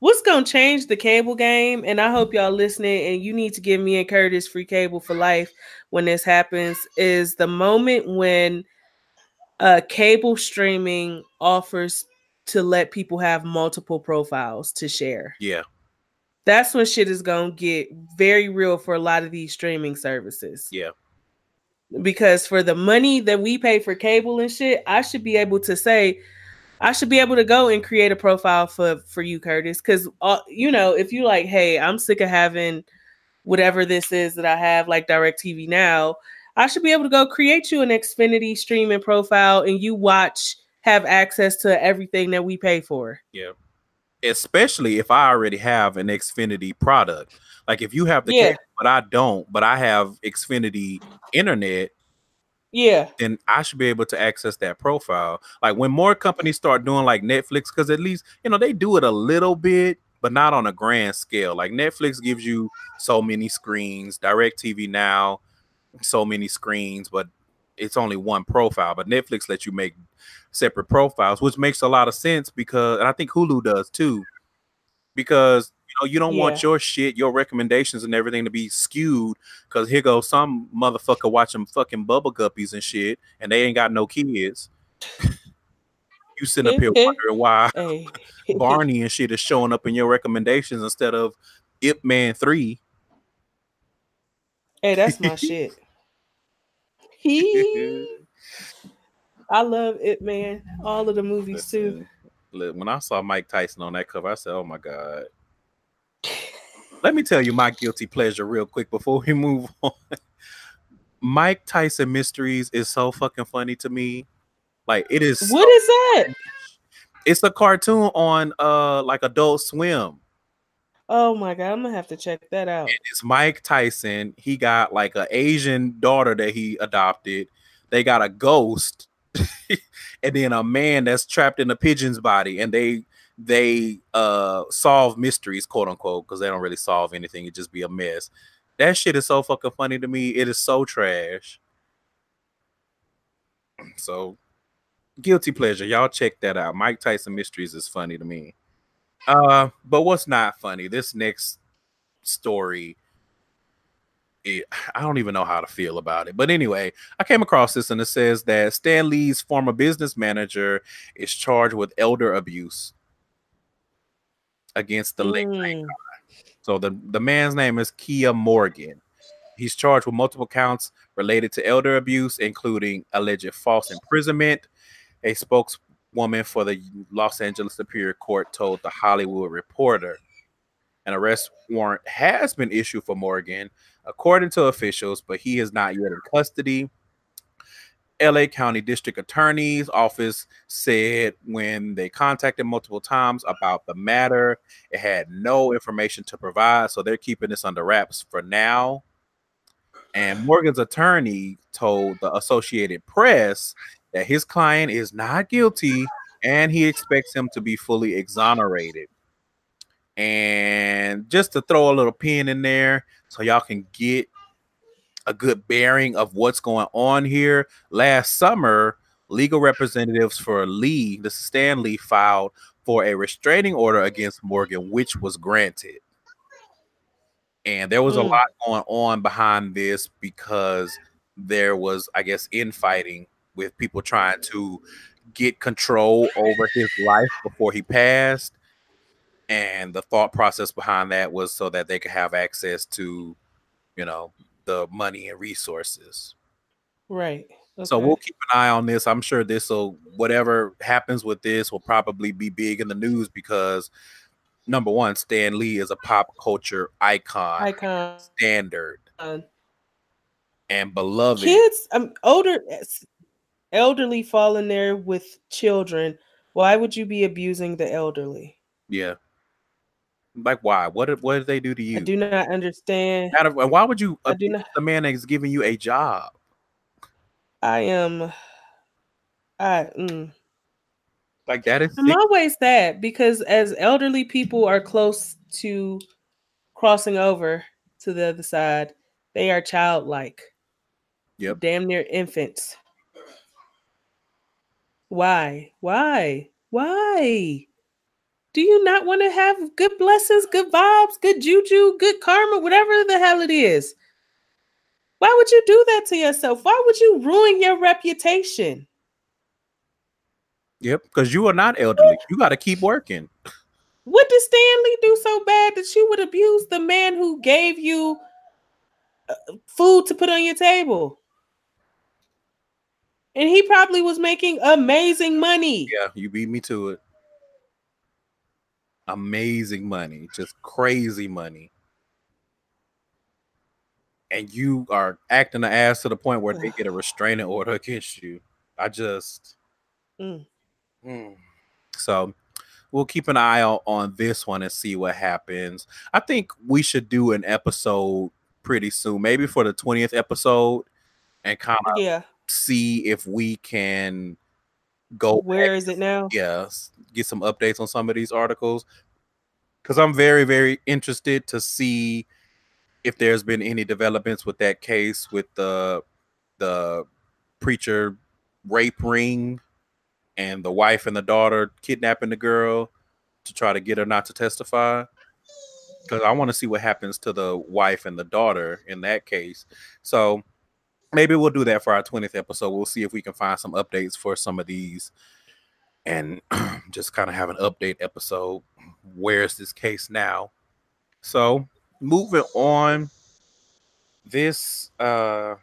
What's gonna change the cable game? And I hope y'all listening, and you need to give me and Curtis free cable for life when this happens, is the moment when uh cable streaming offers to let people have multiple profiles to share. Yeah. That's when shit is gonna get very real for a lot of these streaming services. Yeah. Because for the money that we pay for cable and shit, I should be able to say, I should be able to go and create a profile for, for you, Curtis. Because, uh, you know, if you like, hey, I'm sick of having whatever this is that I have, like DirecTV now, I should be able to go create you an Xfinity streaming profile and you watch, have access to everything that we pay for. Yeah. Especially if I already have an Xfinity product. Like if you have the yeah. cable, but I don't, but I have Xfinity internet, yeah, then I should be able to access that profile. Like when more companies start doing like Netflix, because at least, you know, they do it a little bit, but not on a grand scale. Like Netflix gives you so many screens, DirecTV now, so many screens, but it's only one profile. But Netflix lets you make separate profiles, which makes a lot of sense because, and I think Hulu does too, because you know, you don't yeah. want your shit, your recommendations and everything to be skewed, because here goes some motherfucker watching fucking Bubble Guppies and shit, and they ain't got no kids. You sitting up here wondering why hey. Barney and shit is showing up in your recommendations instead of Ip Man three. Hey, that's my shit. I love Ip Man. All of the movies too. When I saw Mike Tyson on that cover, I said, "Oh my God." Let me tell you my guilty pleasure real quick before we move on. Mike Tyson Mysteries is so fucking funny to me. Like, it is. What so is that? It's a cartoon on uh like Adult Swim. Oh my God, I'm gonna have to check that out. And it's Mike Tyson. He got like an Asian daughter that he adopted. They got a ghost, and then a man that's trapped in a pigeon's body, and they they uh solve mysteries, quote unquote, because they don't really solve anything. It just be a mess. That shit is so fucking funny to me. It is so trash. So, guilty pleasure. Y'all check that out. Mike Tyson Mysteries is funny to me. Uh, but what's not funny? This next story, it, I don't even know how to feel about it. But anyway, I came across this, and it says that Stan Lee's former business manager is charged with elder abuse against the late night guy. So the, the man's name is Kia Morgan. He's charged with multiple counts related to elder abuse, including alleged false imprisonment. A spokeswoman for the Los Angeles Superior Court told The Hollywood Reporter an arrest warrant has been issued for Morgan, according to officials, but he is not yet in custody. L A County District Attorney's Office said when they contacted multiple times about the matter, it had no information to provide, so they're keeping this under wraps for now. And Morgan's attorney told the Associated Press that his client is not guilty and he expects him to be fully exonerated. And just to throw a little pin in there so y'all can get a good bearing of what's going on here. Last summer, legal representatives for Lee, the Stan Lee, filed for a restraining order against Morgan, which was granted. And there was mm. a lot going on behind this because there was, I guess, infighting with people trying to get control over his life before he passed. And the thought process behind that was so that they could have access to, you know, the money and resources. Right. Okay. So we'll keep an eye on this. I'm sure this will, whatever happens with this will probably be big in the news because number one, Stan Lee is a pop culture icon, icon. standard um, and beloved. Kids, um, older, elderly fall in there with children. Why would you be abusing the elderly? Yeah. Like, why? What did, what did they do to you? I do not understand. Out of, and why would you abuse not, the man that's giving you a job? I am. I mm. Like that is. I'm sick. Always that because as elderly people are close to crossing over to the other side, they are childlike. Yep. Damn near infants. Why? Why? Why? Do you not want to have good blessings, good vibes, good juju, good karma, whatever the hell it is? Why would you do that to yourself? Why would you ruin your reputation? Yep, because you are not elderly. You got to keep working. What did Stan Lee do so bad that you would abuse the man who gave you food to put on your table? And he probably was making amazing money. Yeah, you beat me to it. Amazing money, just crazy money, and you are acting the ass to the point where they get a restraining order against you. I just mm. Mm. So we'll keep an eye out on this one and see what happens. I think we should do an episode pretty soon, maybe for the twentieth episode, and kind of yeah. see if we can go where back. Is it now? Yes, get some updates on some of these articles because I'm very, very interested to see if there's been any developments with that case with the the preacher rape ring and the wife and the daughter kidnapping the girl to try to get her not to testify. Because I want to see what happens to the wife and the daughter in that case. So maybe we'll do that for our twentieth episode. We'll see if we can find some updates for some of these and just kind of have an update episode. Where's this case now? So moving on, this uh,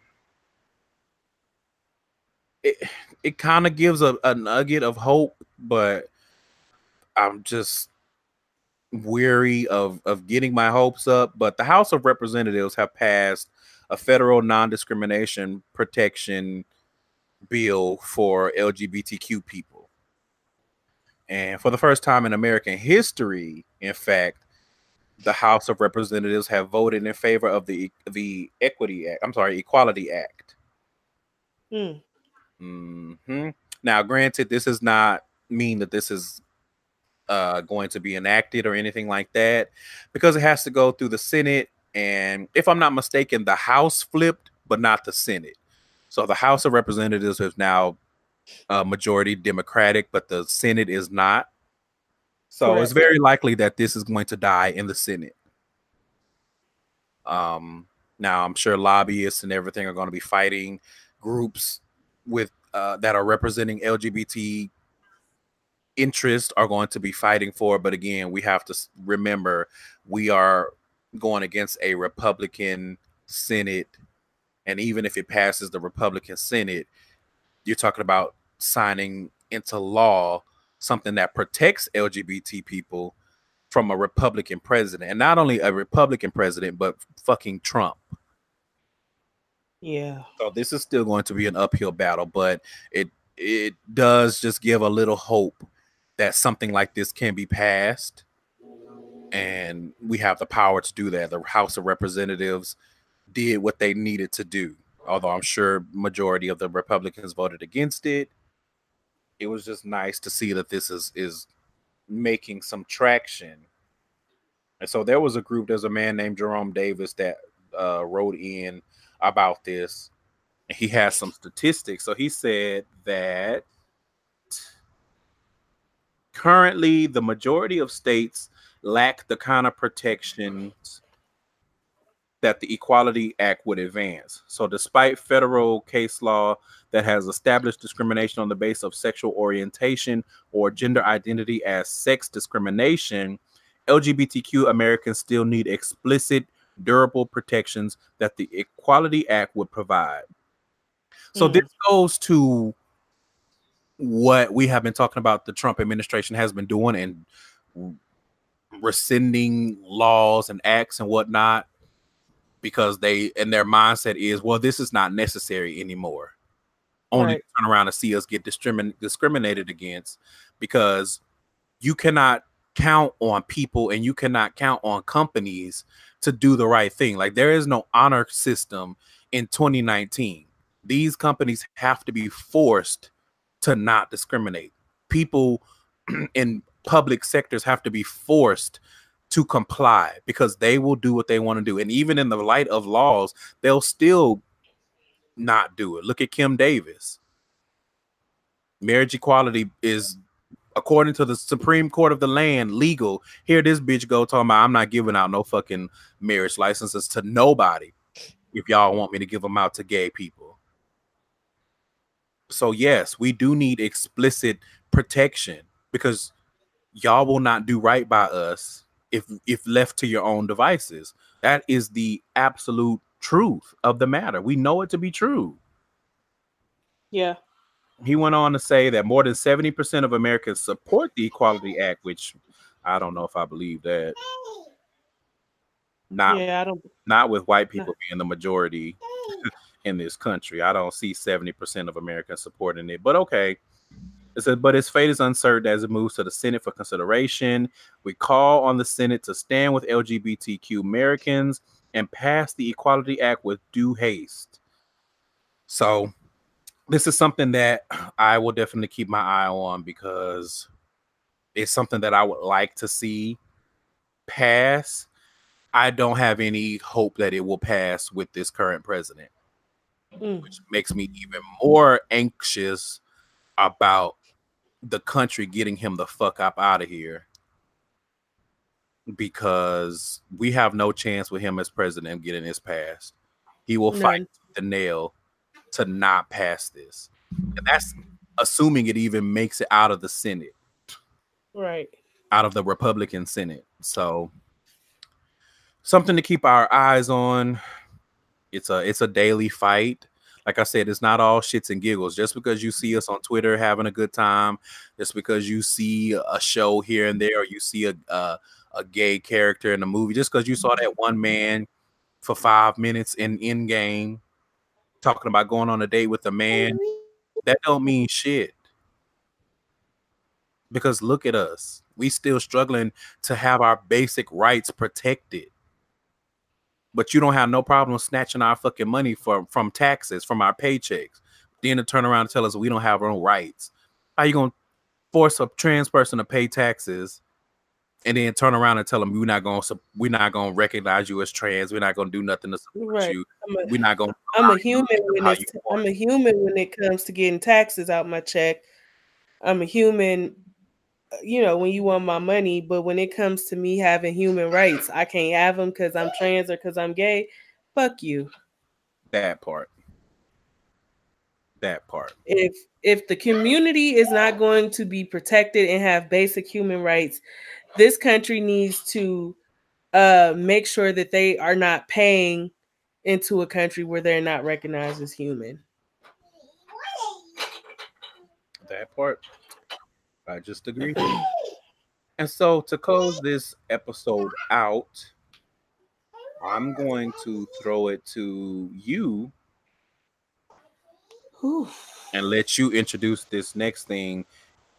it, it kind of gives a, a nugget of hope, but I'm just weary of, of getting my hopes up. But the House of Representatives have passed a federal non-discrimination protection bill for L G B T Q people. And for the first time in American history, in fact, the House of Representatives have voted in favor of the the Equity Act. I'm sorry, Equality Act. Mm. Mm-hmm. Now, granted, this does not mean that this is uh, going to be enacted or anything like that, because it has to go through the Senate. And if I'm not mistaken, the House flipped, but not the Senate. So the House of Representatives is now uh, majority Democratic, but the Senate is not. So Correct. It's very likely that this is going to die in the Senate. Um, now, I'm sure lobbyists and everything are going to be fighting groups with uh, that are representing L G B T interests are going to be fighting for it. But again, we have to remember we are going against a Republican Senate. And even if it passes the Republican Senate, you're talking about signing into law something that protects L G B T people from a Republican president, and not only a Republican president, but fucking Trump. Yeah. So this is still going to be an uphill battle, but it it does just give a little hope that something like this can be passed, and we have the power to do that. The House of Representatives did what they needed to do, although I'm sure majority of the Republicans voted against it. It was just nice to see that this is is making some traction. And so there was a group, there's a man named Jerome Davis that uh, wrote in about this. He has some statistics. So he said that currently the majority of states lack the kind of protections that the Equality Act would advance. So despite federal case law that has established discrimination on the basis of sexual orientation or gender identity as sex discrimination, L G B T Q Americans still need explicit, durable protections that the Equality Act would provide. So mm-hmm. this goes to what we have been talking about the Trump administration has been doing and rescinding laws and acts and whatnot, because they and their mindset is, well, this is not necessary anymore. Only right. turn around and see us get discrimin- discriminated against, because you cannot count on people and you cannot count on companies to do the right thing. Like, there is no honor system in twenty nineteen. These companies have to be forced to not discriminate. People in public sectors have to be forced to comply, because they will do what they want to do. And even in the light of laws, they'll still not do it. Look at Kim Davis. Marriage equality is, according to the Supreme Court of the land, legal. Here this bitch go talking about, I'm not giving out no fucking marriage licenses to nobody if y'all want me to give them out to gay people. So yes, we do need explicit protection, because y'all will not do right by us If, if left to your own devices. That is the absolute truth of the matter. We know it to be true. Yeah. He went on to say that more than seventy percent of Americans support the Equality Act, which I don't know if I believe that. Not, yeah, I don't, not with white people being the majority in this country. I don't see seventy percent of Americans supporting it, but okay. It says, but its fate is uncertain as it moves to the Senate for consideration. We call on the Senate to stand with L G B T Q Americans and pass the Equality Act with due haste. So this is something that I will definitely keep my eye on, because it's something that I would like to see pass. I don't have any hope that it will pass with this current president, mm. which makes me even more anxious about the country getting him the fuck up out of here, because we have no chance with him as president getting this passed. He will None. fight the nail to not pass this, and that's assuming it even makes it out of the Senate, right? Out of the Republican Senate. So something to keep our eyes on. It's a it's a daily fight. like I said, it's not all shits and giggles. Just because you see us on Twitter having a good time, just because you see a show here and there, or you see a a, a gay character in a movie, just because you saw that one man for five minutes in Endgame talking about going on a date with a man, that don't mean shit. Because look at us. We still struggling to have our basic rights protected. But you don't have no problem snatching our fucking money from, from taxes, from our paychecks. Then to turn around and tell us we don't have our own rights. How you going to force a trans person to pay taxes and then turn around and tell them we're not going to we're not going to recognize you as trans. We're not going to do nothing to support right. you. A, we're not going to I'm a human when it's, I'm a human when it comes to getting taxes out my check. I'm a human, you know, when you want my money, but when it comes to me having human rights, I can't have them because I'm trans or because I'm gay. Fuck you. That part. That part. If if the community is not going to be protected and have basic human rights, this country needs to uh, make sure that they are not paying into a country where they're not recognized as human. That part. I just agree. And so to close this episode out, I'm going to throw it to you Oof. and let you introduce this next thing.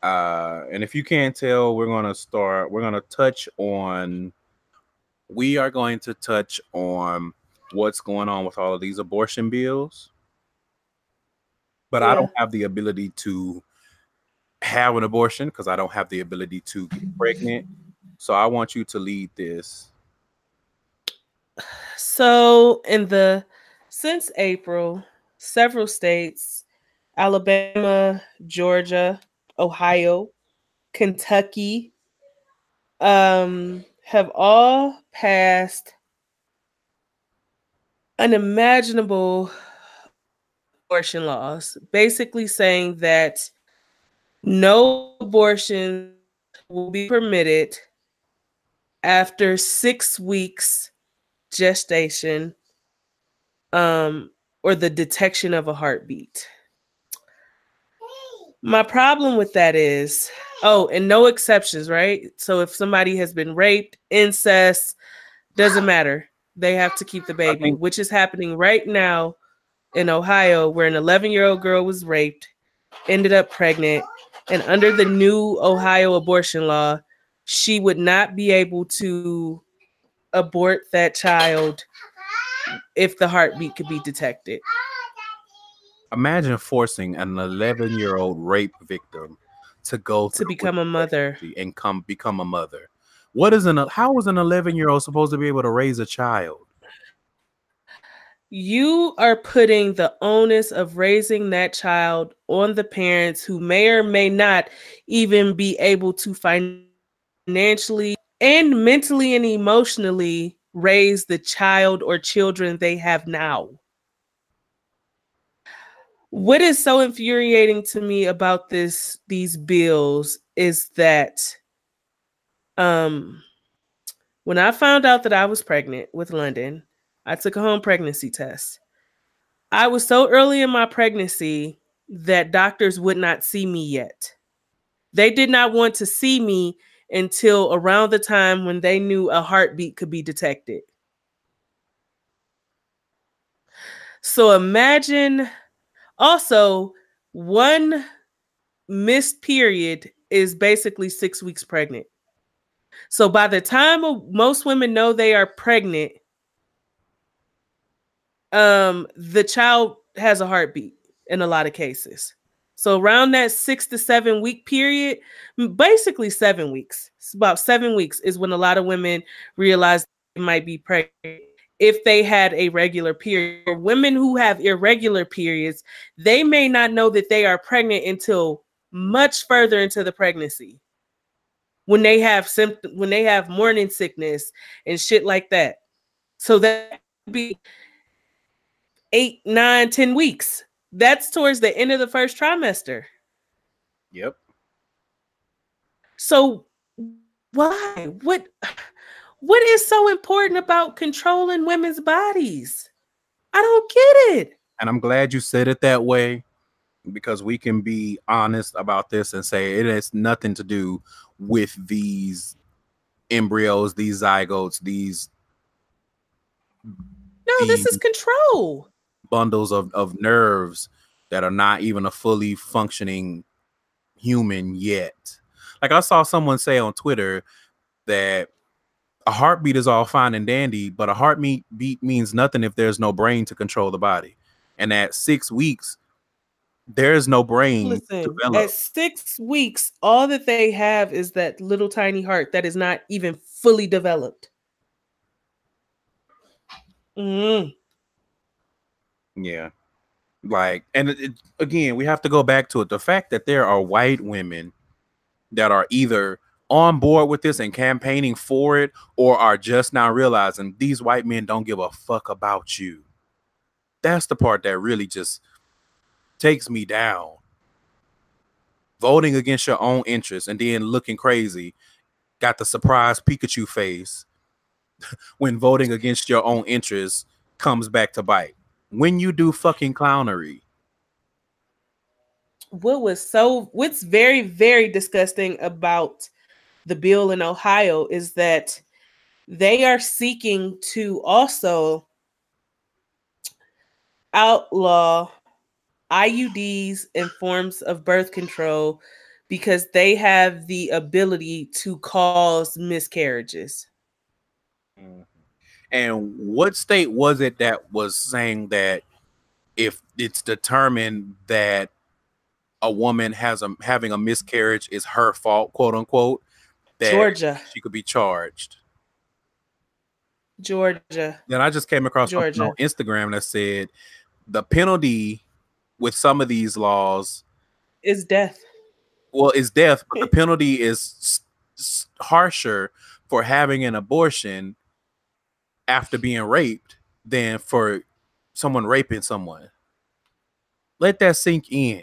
Uh, and if you can't tell, we're going to start, we're going to touch on, we are going to touch on what's going on with all of these abortion bills. But yeah. I don't have the ability to have an abortion because I don't have the ability to get pregnant. So I want you to lead this. So in the since April, several states, Alabama, Georgia, Ohio, Kentucky, um, have all passed unimaginable abortion laws, basically saying that no abortion will be permitted after six weeks gestation um, or the detection of a heartbeat. My problem with that is, oh, and no exceptions, right? So if somebody has been raped, incest, doesn't matter. They have to keep the baby, which is happening right now in Ohio, where an eleven-year-old girl was raped, ended up pregnant. And under the new Ohio abortion law, she would not be able to abort that child if the heartbeat could be detected. Imagine forcing an eleven-year-old rape victim to go to become a mother and come become a mother. What is an how is an eleven-year-old supposed to be able to raise a child? You are putting the onus of raising that child on the parents who may or may not even be able to financially and mentally and emotionally raise the child or children they have now. What is so infuriating to me about this, these bills is that um, when I found out that I was pregnant with London, I took a home pregnancy test. I was so early in my pregnancy that doctors would not see me yet. They did not want to see me until around the time when they knew a heartbeat could be detected. So imagine also one missed period is basically six weeks pregnant. So by the time most women know they are pregnant, Um, the child has a heartbeat in a lot of cases. So around that six to seven week period, basically seven weeks, about seven weeks is when a lot of women realize they might be pregnant if they had a regular period. For women who have irregular periods, they may not know that they are pregnant until much further into the pregnancy when they have symptom, when they have morning sickness and shit like that. So that would be eight, nine, ten weeks. That's towards the end of the first trimester. Yep. So why? What, what is so important about controlling women's bodies? I don't get it. And I'm glad you said it that way, because we can be honest about this and say it has nothing to do with these embryos, these zygotes, these no, these this is control bundles of, of nerves that are not even a fully functioning human yet. Like, I saw someone say on Twitter that a heartbeat is all fine and dandy, but a heartbeat beat means nothing if there's no brain to control the body. And at six weeks, there is no brain Listen, developed. At six weeks, all that they have is that little tiny heart that is not even fully developed. Mm. Yeah. Like, and it, again, we have to go back to it. The fact that there are white women that are either on board with this and campaigning for it, or are just now realizing these white men don't give a fuck about you. That's the part that really just takes me down. Voting against your own interests and then looking crazy. Got the surprise Pikachu face when voting against your own interests comes back to bite. When you do fucking clownery. What was so, what's very, very disgusting about the bill in Ohio is that they are seeking to also outlaw I U Ds and forms of birth control because they have the ability to cause miscarriages. And what state was it that was saying that if it's determined that a woman has a having a miscarriage is her fault, quote unquote, that Georgia. She could be charged? Georgia. Then I just came across Georgia. on Instagram that said the penalty with some of these laws is death. Well, it's death, but the penalty is s- harsher for having an abortion after being raped than for someone raping someone. Let that sink in.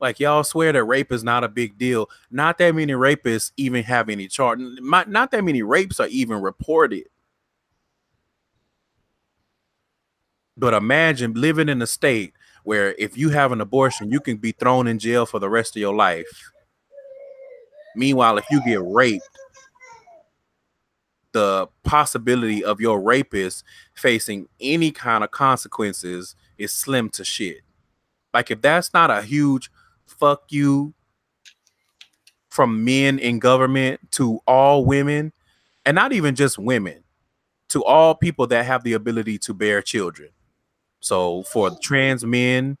Like, y'all swear that rape is not a big deal. Not that many rapists even have any charge. Not, not that many rapes are even reported. But imagine living in a state where if you have an abortion, you can be thrown in jail for the rest of your life. Meanwhile, if you get raped, the possibility of your rapist facing any kind of consequences is slim to shit. Like, if that's not a huge fuck you from men in government to all women, and not even just women, to all people that have the ability to bear children. So for trans men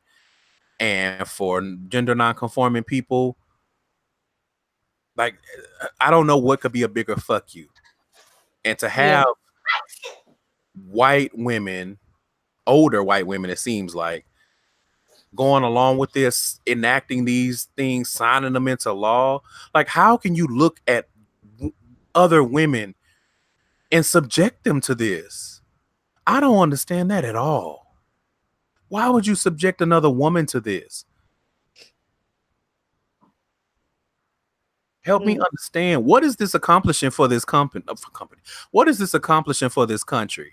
and for gender non-conforming people, like, I don't know what could be a bigger fuck you. And to have yeah. white women, older white women, it seems like, going along with this, enacting these things, signing them into law. Like, how can you look at w- other women and subject them to this? I don't understand that at all. Why would you subject another woman to this? Help me understand. What is this accomplishing for this company? For company? What is this accomplishing for this country?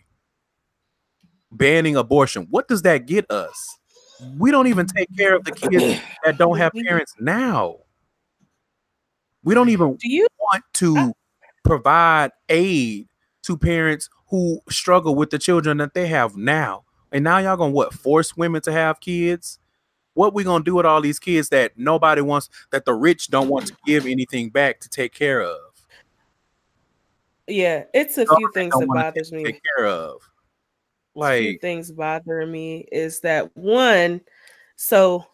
Banning abortion. What does that get us? We don't even take care of the kids that don't have parents now. We don't even Do you? want to provide aid to parents who struggle with the children that they have now. And now y'all gonna what? Force women to have kids? What we gonna do with all these kids that nobody wants, that the rich don't want to give anything back to take care of? Yeah, it's a few things that bothers me. Take care of. Like, two things bother me is that one, so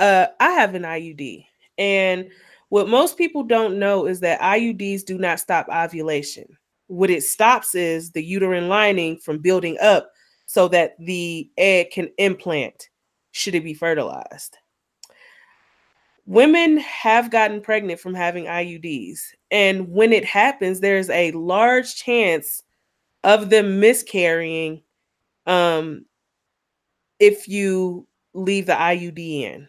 uh, I have an I U D, and what most people don't know is that I U Ds do not stop ovulation. What it stops is the uterine lining from building up so that the egg can implant should it be fertilized. Women have gotten pregnant from having I U Ds, and when it happens, there's a large chance of them miscarrying um, if you leave the I U D in.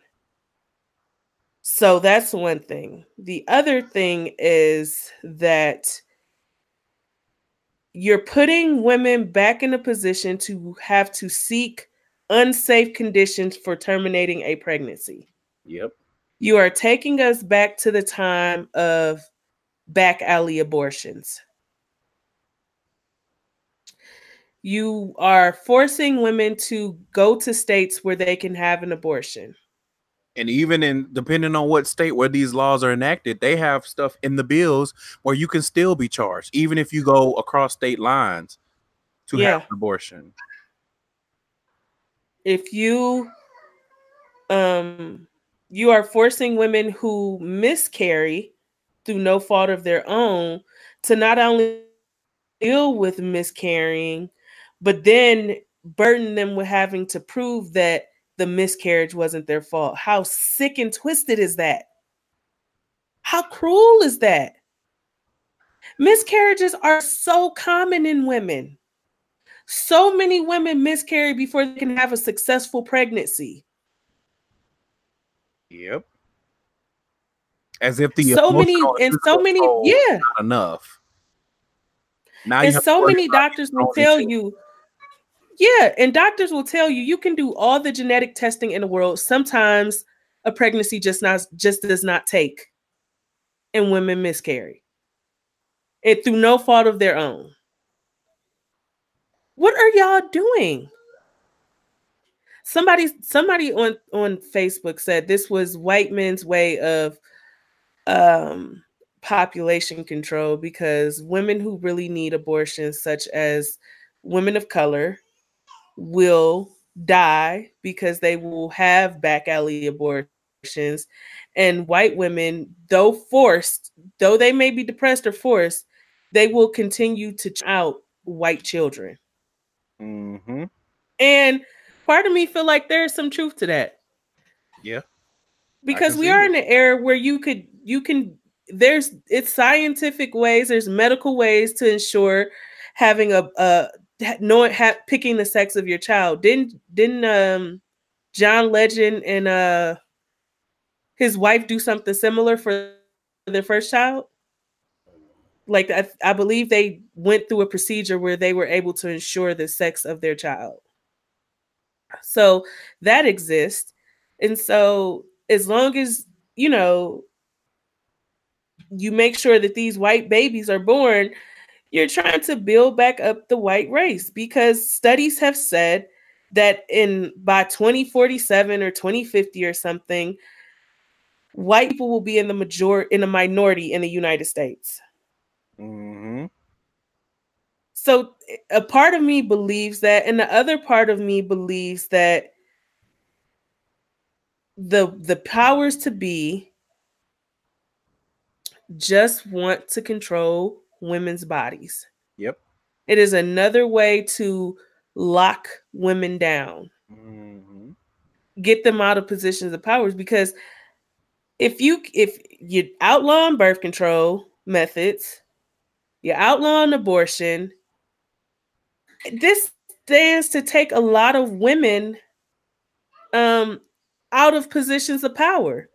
So that's one thing. The other thing is that You're putting women back in a position to have to seek unsafe conditions for terminating a pregnancy. Yep. You are taking us back to the time of back alley abortions. You are forcing women to go to states where they can have an abortion. And even in, depending on what state where these laws are enacted, they have stuff in the bills where you can still be charged, even if you go across state lines to yeah. have an abortion. If you, um, you are forcing women who miscarry through no fault of their own to not only deal with miscarrying, but then burden them with having to prove that the miscarriage wasn't their fault. How sick and twisted is that? How cruel is that? Miscarriages are so common in women. So many women miscarry before they can have a successful pregnancy. Yep. As if the so many and so many, yeah, not enough. Now and so many doctors will tell you, yeah, and doctors will tell you you can do all the genetic testing in the world. Sometimes a pregnancy just not just does not take, and women miscarry, and through no fault of their own. What are y'all doing? Somebody, somebody on, on Facebook said this was white men's way of um, population control, because women who really need abortions, such as women of color, will die because they will have back alley abortions. And white women, though forced, though they may be depressed or forced, they will continue to ch- out white children. Mm-hmm. And part of me feel like there's some truth to that. Yeah. Because we are that. in an era where you could, you can, there's, it's scientific ways, there's medical ways to ensure having a, a knowing, ha- picking the sex of your child. Didn't, didn't um, John Legend and uh, his wife do something similar for their first child? Like, I, I believe they went through a procedure where they were able to ensure the sex of their child. So that exists. And so as long as, you know, you make sure that these white babies are born, you're trying to build back up the white race, because studies have said that in by twenty forty-seven or twenty fifty or something, white people will be in the major in a minority in the United States. Mm-hmm. So a part of me believes that, and the other part of me believes that the the powers to be just want to control women's bodies. Yep. It is another way to lock women down, mm-hmm. get them out of positions of powers. Because if you if you outlaw birth control methods, you're outlawing abortion. This stands to take a lot of women um, out of positions of power.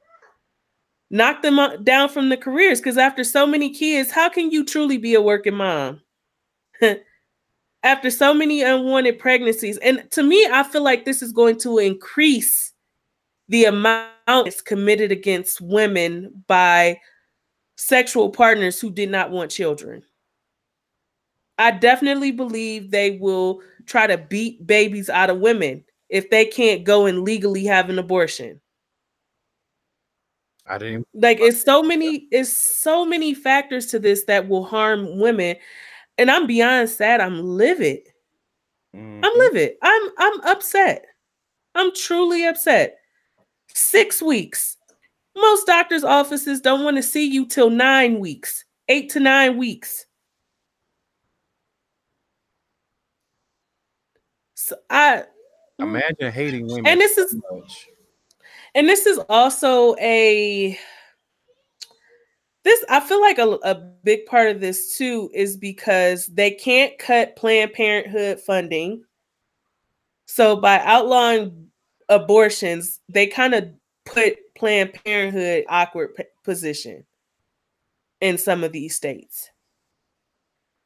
Knock them down from the careers, because after so many kids, how can you truly be a working mom? After so many unwanted pregnancies. And to me, I feel like this is going to increase the amount that's committed against women by sexual partners who did not want children. I definitely believe they will try to beat babies out of women if they can't go and legally have an abortion. I didn't like it's so many, it's so many factors to this that will harm women. And I'm beyond sad. I'm livid. Mm-hmm. I'm livid. I'm I'm upset. I'm truly upset. Six weeks. Most doctors' offices don't want to see you till nine weeks, eight to nine weeks. So I imagine hating women, and this is, and this is also a this. I feel like a, a big part of this too is because they can't cut Planned Parenthood funding. So by outlawing abortions, they kind of put Planned Parenthood awkward p- position in some of these states.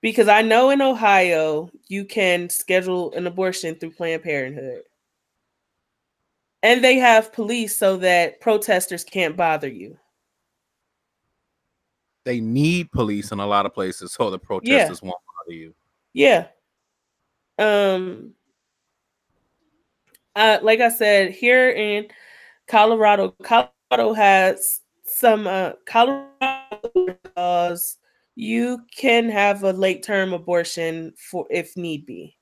Because I know in Ohio, you can schedule an abortion through Planned Parenthood. And they have police so that protesters can't bother you. They need police in a lot of places so the protesters yeah. won't bother you. Yeah. Um. Uh, like I said, here in Colorado, Colorado has some uh, Colorado laws. You can have a late-term abortion for if need be.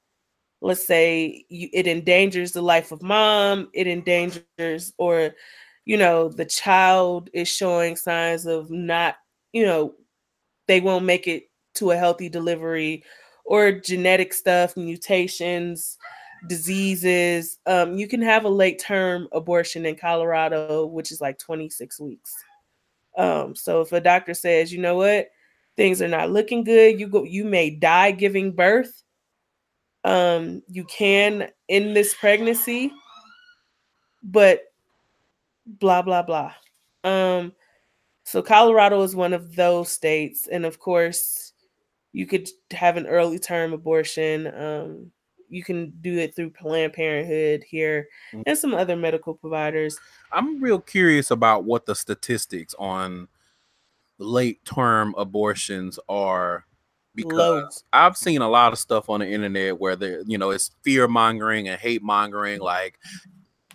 Let's say you, it endangers the life of mom. It endangers, or you know, the child is showing signs of not, you know, they won't make it to a healthy delivery, or genetic stuff, mutations, diseases. Um, you can have a late-term abortion in Colorado, which is like twenty-six weeks. Um, so if a doctor says, you know what, things are not looking good, you go, you may die giving birth. Um, you can end this pregnancy, but blah, blah, blah. Um, so Colorado is one of those states. And of course, you could have an early term abortion. Um, you can do it through Planned Parenthood here and some other medical providers. I'm real curious about what the statistics on late term abortions are, because Low. I've seen a lot of stuff on the internet where there, you know, it's fear mongering and hate mongering. Like,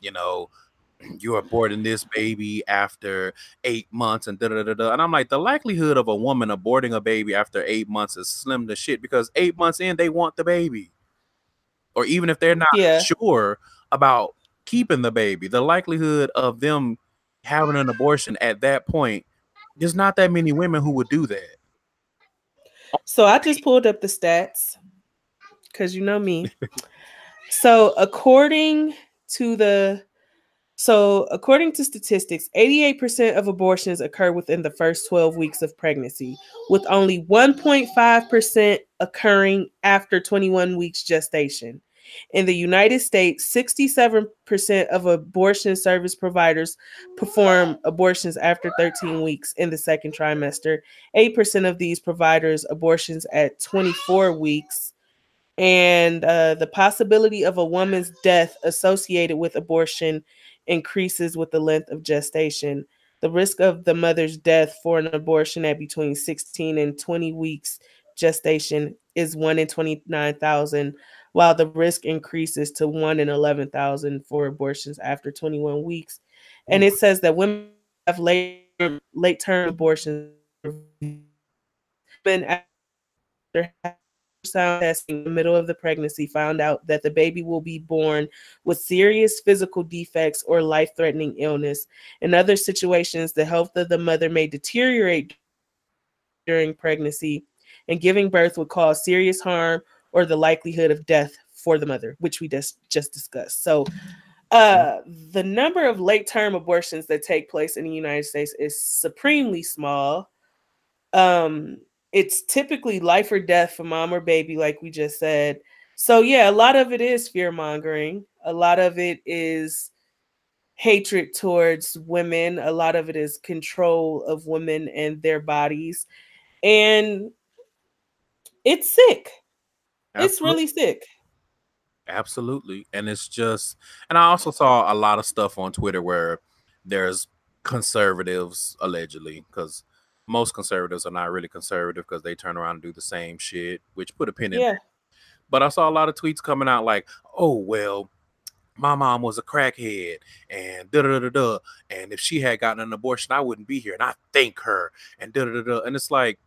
you know, you're aborting this baby after eight months and da, da da da. And I'm like, the likelihood of a woman aborting a baby after eight months is slim to shit, because eight months in, they want the baby. Or even if they're not yeah. sure about keeping the baby, the likelihood of them having an abortion at that point, there's not that many women who would do that. So I just pulled up the stats, because you know me. So according to the So according to statistics, eighty-eight percent of abortions occur within the first twelve weeks of pregnancy, with only one point five percent occurring after twenty-one weeks gestation. In the United States, sixty-seven percent of abortion service providers perform abortions after thirteen weeks in the second trimester. eight percent of these providers abortions at twenty-four weeks. And uh, the possibility of a woman's death associated with abortion increases with the length of gestation. The risk of the mother's death for an abortion at between sixteen and twenty weeks gestation is one in twenty-nine thousand, while the risk increases to one in eleven thousand for abortions after twenty-one weeks. And it says that women have late, late-term abortions after sound testing in the middle of the pregnancy found out that the baby will be born with serious physical defects or life-threatening illness. In other situations, the health of the mother may deteriorate during pregnancy, and giving birth would cause serious harm or the likelihood of death for the mother, which we just just discussed. So uh the number of late-term abortions that take place in the United States is supremely small. um It's typically life or death for mom or baby, like we just said. So, yeah, a lot of it is fear-mongering. A lot of it is hatred towards women. A lot of it is control of women and their bodies. And it's sick. Absolutely. It's really sick. Absolutely. And it's just... And I also saw a lot of stuff on Twitter where there's conservatives, allegedly, because... most conservatives are not really conservative, because they turn around and do the same shit, which put a pin in yeah. it. But I saw a lot of tweets coming out like, oh, well, my mom was a crackhead and da da da da. And if she had gotten an abortion, I wouldn't be here. And I thank her and da da da. And it's like,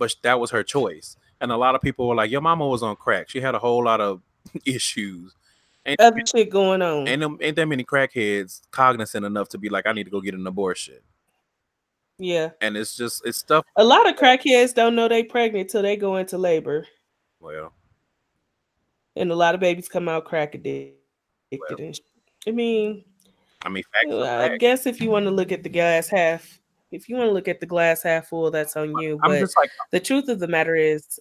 but that was her choice. And a lot of people were like, your mama was on crack. She had a whole lot of issues. Ain't Other many, shit going on. Ain't, ain't that many crackheads cognizant enough to be like, I need to go get an abortion. Yeah. And it's just, it's stuff. A lot of crackheads don't know they pregnant till they go into labor. Well. And a lot of babies come out crack addicted. Well, I mean, I mean, I guess if you want to look at the glass half, if you want to look at the glass half full, that's on you. I'm but just like, the truth of the matter is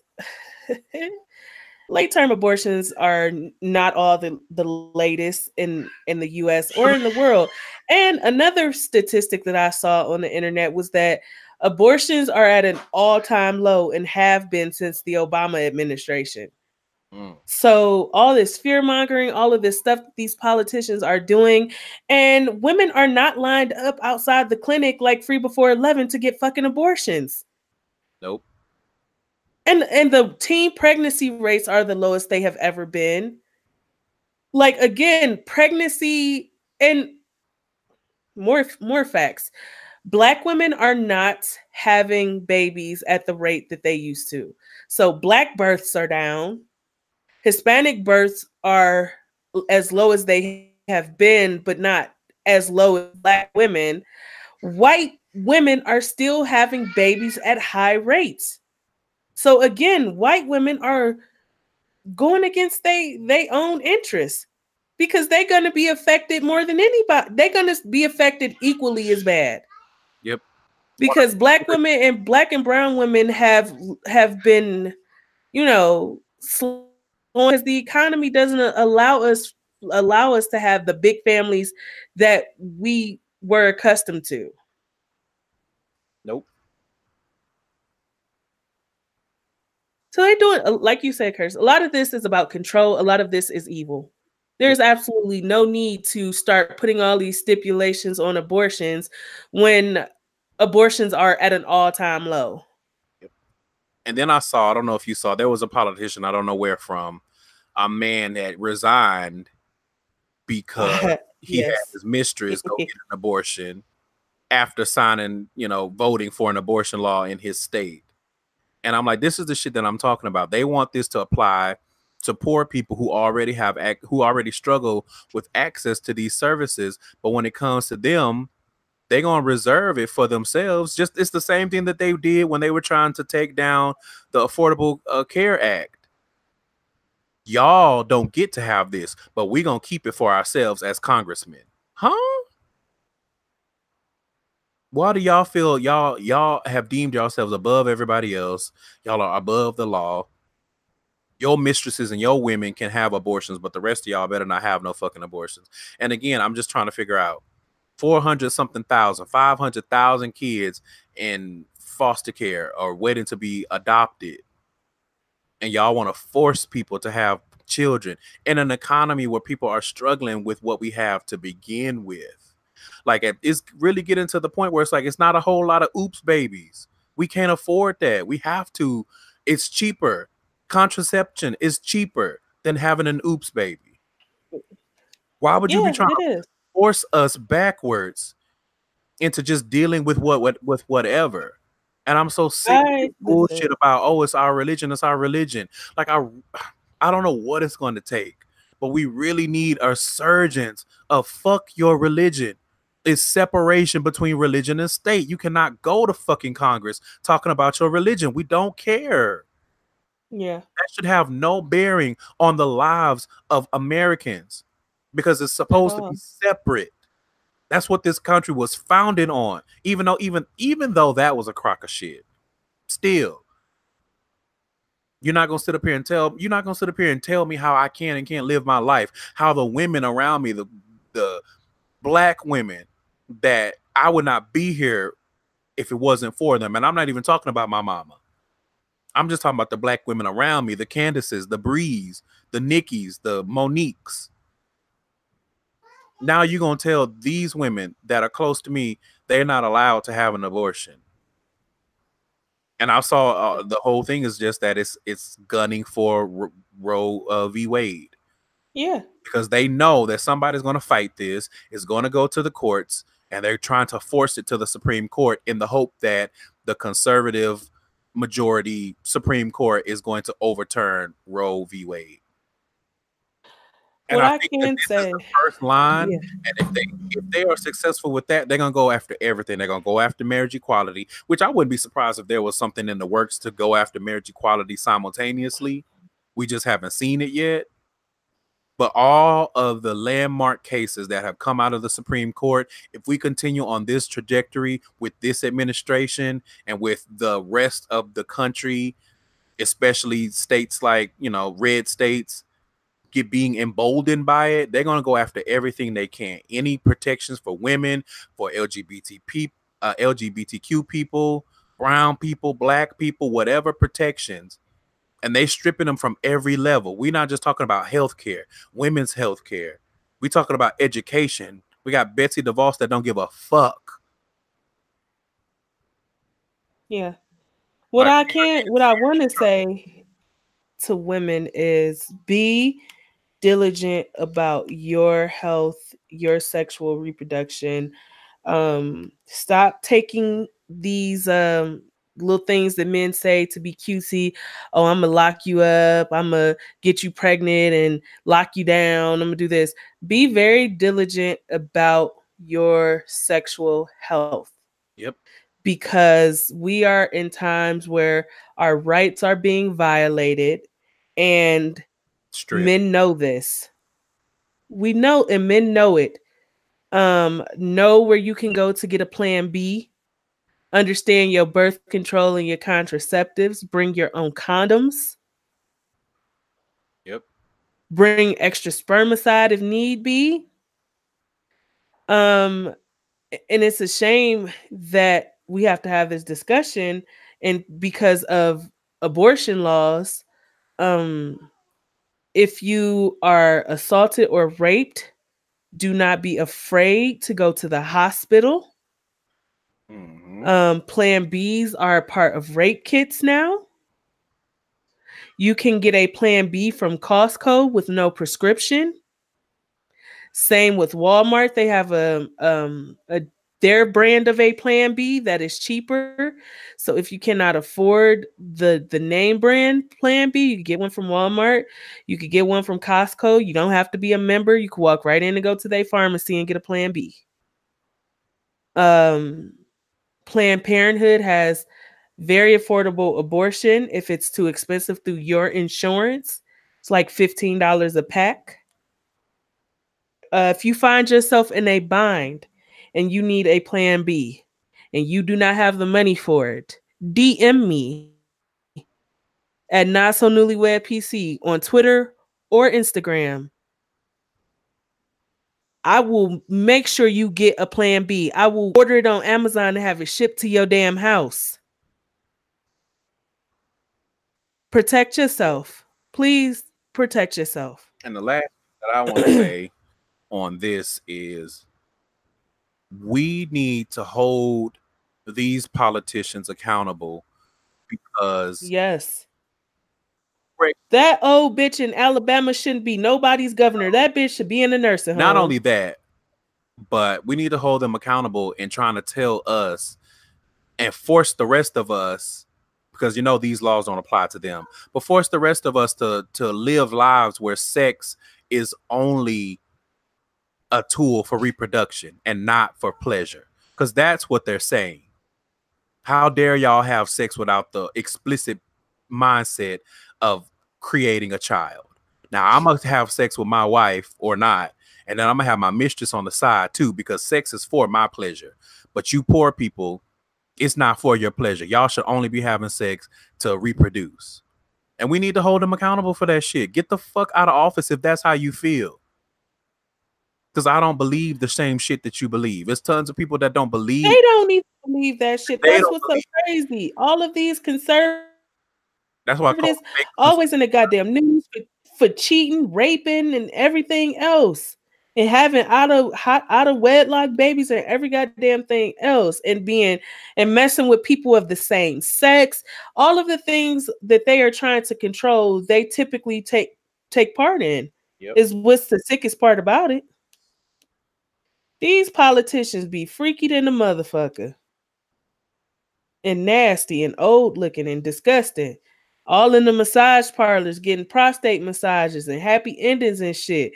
late-term abortions are not all the, the latest in, in the U S or in the world. And another statistic that I saw on the internet was that Abortions are at an all-time low and have been since the Obama administration. Mm. So all this fear-mongering, all of this stuff that these politicians are doing, and women are not lined up outside the clinic like free before eleven to get fucking abortions. Nope. And and the teen pregnancy rates are the lowest they have ever been. Like, again, pregnancy and more more facts. Black women are not having babies at the rate that they used to. So Black births are down. Hispanic births are as low as they have been, but not as low as Black women. White women are still having babies at high rates. So again, white women are going against they, they own interests because they're going to be affected more than anybody. They're going to be affected equally as bad. Yep. Because Black women and Black and brown women have have been, you know, slow because the economy doesn't allow us allow us to have the big families that we were accustomed to. Nope. So they're doing, like you said, Curtis, a lot of this is about control. A lot of this is evil. There's absolutely no need to start putting all these stipulations on abortions when abortions are at an all-time low. And then I saw, I don't know if you saw, there was a politician, I don't know where from, a man that resigned because he yes. had his mistress go get an abortion after signing, you know, voting for an abortion law in his state. And I'm like, this is the shit that I'm talking about. They want this to apply to poor people who already have, who already struggle with access to these services. But when it comes to them, they're going to reserve it for themselves. Just it's the same thing that they did when they were trying to take down the Affordable uh, Care Act. Y'all don't get to have this, but we're going to keep it for ourselves as congressmen. Huh? Why do y'all feel y'all y'all have deemed yourselves above everybody else? Y'all are above the law. Your mistresses and your women can have abortions, but the rest of y'all better not have no fucking abortions. And again, I'm just trying to figure out four hundred something thousand, five hundred thousand kids in foster care are waiting to be adopted. And y'all want to force people to have children in an economy where people are struggling with what we have to begin with. Like, it's really getting to the point where it's like, it's not a whole lot of oops babies. We can't afford that. We have to. It's cheaper. Contraception is cheaper than having an oops baby. Why would you yeah, be trying to force us backwards into just dealing with what, what with whatever? And I'm so sick right. of bullshit about, oh, it's our religion, it's our religion. Like, I I don't know what it's going to take, but we really need a surgence of fuck your religion. It's separation between religion and state. You cannot go to fucking Congress talking about your religion. We don't care. Yeah. That should have no bearing on the lives of Americans. Because it's supposed oh. to be separate. That's what this country was founded on. Even though, even, even though that was a crock of shit, still, you're not gonna sit up here and tell you're not gonna sit up here and tell me how I can and can't live my life. How the women around me, the the Black women, that I would not be here if it wasn't for them. And I'm not even talking about my mama. I'm just talking about the Black women around me, the Candaces, the Brees, the Nikkis, the Moniques. Now you're going to tell these women that are close to me they're not allowed to have an abortion. And I saw uh, the whole thing is just that it's it's gunning for Roe uh, v. Wade. Yeah. Because they know that somebody's going to fight this. It's going to go to the courts, and they're trying to force it to the Supreme Court in the hope that the conservative majority Supreme Court is going to overturn Roe v. Wade. And what I, I think can this say, is the first line, yeah. and if they if they are successful with that, they're gonna go after everything. They're gonna go after marriage equality, which I wouldn't be surprised if there was something in the works to go after marriage equality simultaneously. We just haven't seen it yet. But all of the landmark cases that have come out of the Supreme Court, if we continue on this trajectory with this administration and with the rest of the country, especially states like, you know, red states, get being emboldened by it, they're going to go after everything they can. Any protections for women, for L G B T P, uh, L G B T Q people, brown people, black people, whatever protections. And they stripping them from every level. We're not just talking about healthcare, women's healthcare. We're talking about education. We got Betsy DeVos that don't give a fuck. Yeah. What I can't, what I want to say to women is be diligent about your health, your sexual reproduction. Um, stop taking these um, little things that men say to be cutesy. Oh, I'm going to lock you up. I'm going to get you pregnant and lock you down. I'm going to do this. Be very diligent about your sexual health. Yep. Because we are in times where our rights are being violated, and Strip. men know this. We know, and men know it. Um, know where you can go to get a plan B. Understand your birth control and your contraceptives. Bring your own condoms. Yep. Bring extra spermicide if need be. Um, and it's a shame that we have to have this discussion, and because of abortion laws, um, if you are assaulted or raped, do not be afraid to go to the hospital. Mm-hmm. Um, Plan Bs are a part of rape kits now. You can get a Plan B from Costco with no prescription. Same with Walmart. They have a, um, a their brand of a Plan B that is cheaper. So if you cannot afford the, the name brand Plan B, you can get one from Walmart. You could get one from Costco. You don't have to be a member. You can walk right in and go to their pharmacy and get a Plan B. Um, Planned Parenthood has very affordable abortion. If it's too expensive through your insurance, it's like fifteen dollars a pack. Uh, if you find yourself in a bind, and you need a Plan B, and you do not have the money for it, D M me at Not So Newlywed P C on Twitter or Instagram. I will make sure you get a Plan B. I will order it on Amazon and have it shipped to your damn house. Protect yourself. Please protect yourself. And the last thing that I want to say on this is, we need to hold these politicians accountable, because yes, that old bitch in Alabama shouldn't be nobody's governor. That bitch should be in the nursing home. Not only that, but we need to hold them accountable in trying to tell us and force the rest of us, because you know these laws don't apply to them, but force the rest of us to to live lives where sex is only a tool for reproduction and not for pleasure, because that's what they're saying. How dare y'all have sex without the explicit mindset of creating a child? Now I'm gonna have sex with my wife or not, and then I'm gonna have my mistress on the side too, because sex is for my pleasure. But you poor people, it's not for your pleasure. Y'all should only be having sex to reproduce, and we need to hold them accountable for that shit. Get the fuck out of office if that's how you feel. Because I don't believe the same shit that you believe. There's tons of people that don't believe. They don't even believe that shit. They That's what's so crazy. All of these conservatives, That's why I always in the goddamn news for, for cheating, raping, and everything else. And having out of hot, out of wedlock babies and every goddamn thing else. And being and messing with people of the same sex. All of the things that they are trying to control, they typically take, take part in. Yep. Is what's the sickest part about it. These politicians be freaky than a motherfucker, and nasty and old looking and disgusting. All in the massage parlors getting prostate massages and happy endings and shit.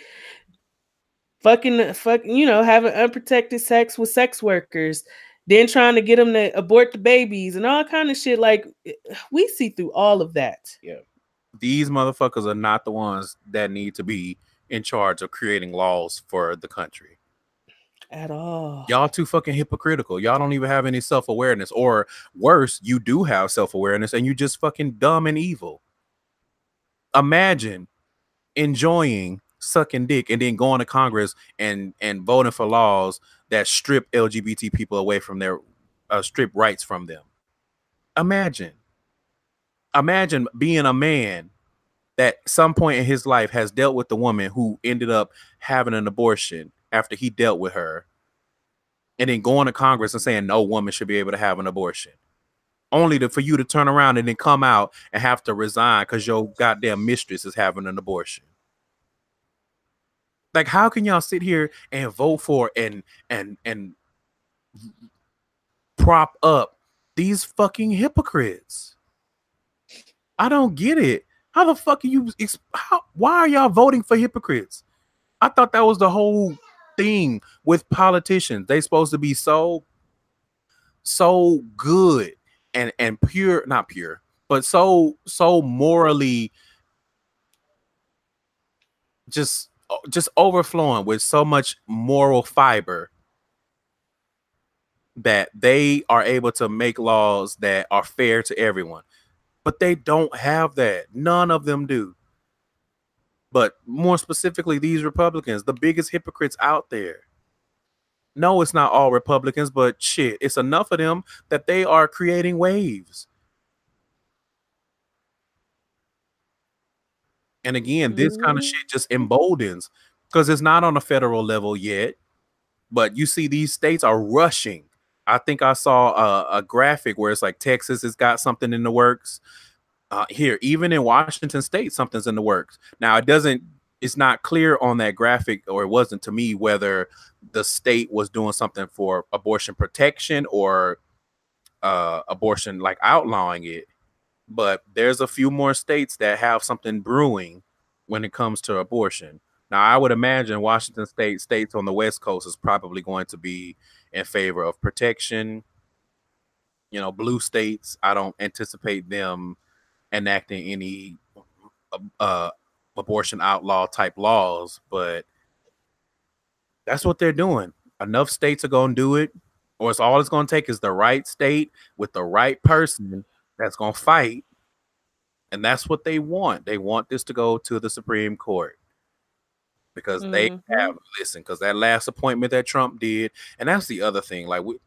Fucking, fucking, you know, having unprotected sex with sex workers, then trying to get them to abort the babies and all kind of shit. Like, we see through all of that. Yeah, these motherfuckers are not the ones that need to be in charge of creating laws for the country. At all. Y'all too fucking hypocritical. Y'all don't even have any self-awareness, or worse, you do have self-awareness and you just fucking dumb and evil. Imagine enjoying sucking dick and then going to Congress and and voting for laws that strip L G B T people away from their uh, strip rights from them. Imagine, imagine being a man that some point in his life has dealt with the woman who ended up having an abortion after he dealt with her, and then going to Congress and saying no woman should be able to have an abortion, only to, for you to turn around and then come out and have to resign because your goddamn mistress is having an abortion. Like, how can y'all sit here and vote for and and and prop up these fucking hypocrites? I don't get it. How the fuck are you? How, why are y'all voting for hypocrites? I thought that was the whole thing with politicians. They supposed to be so, so good and and pure, not pure, but so so morally just. just overflowing with so much moral fiber that they are able to make laws that are fair to everyone, but they don't have that. None of them do. But more specifically, these Republicans, the biggest hypocrites out there. No, it's not all Republicans, but shit, it's enough of them that they are creating waves. And again, this kind of shit just emboldens, because it's not on a federal level yet. But you see, these states are rushing. I think I saw a, a graphic where it's like Texas has got something in the works. Uh, here, even in Washington State, something's in the works. Now, it doesn't, it's not clear on that graphic, or it wasn't to me, whether the state was doing something for abortion protection or uh, abortion, like outlawing it. But there's a few more states that have something brewing when it comes to abortion. Now, I would imagine Washington State, states on the West Coast, is probably going to be in favor of protection. You know, blue states, I don't anticipate them enacting any uh, abortion outlaw type laws, but that's what they're doing. Enough states are going to do it, or it's all it's going to take is the right state with the right person that's going to fight. And that's what they want. They want this to go to the Supreme Court, because mm-hmm. they have, listen, because that last appointment that Trump did. And that's the other thing. Like, we,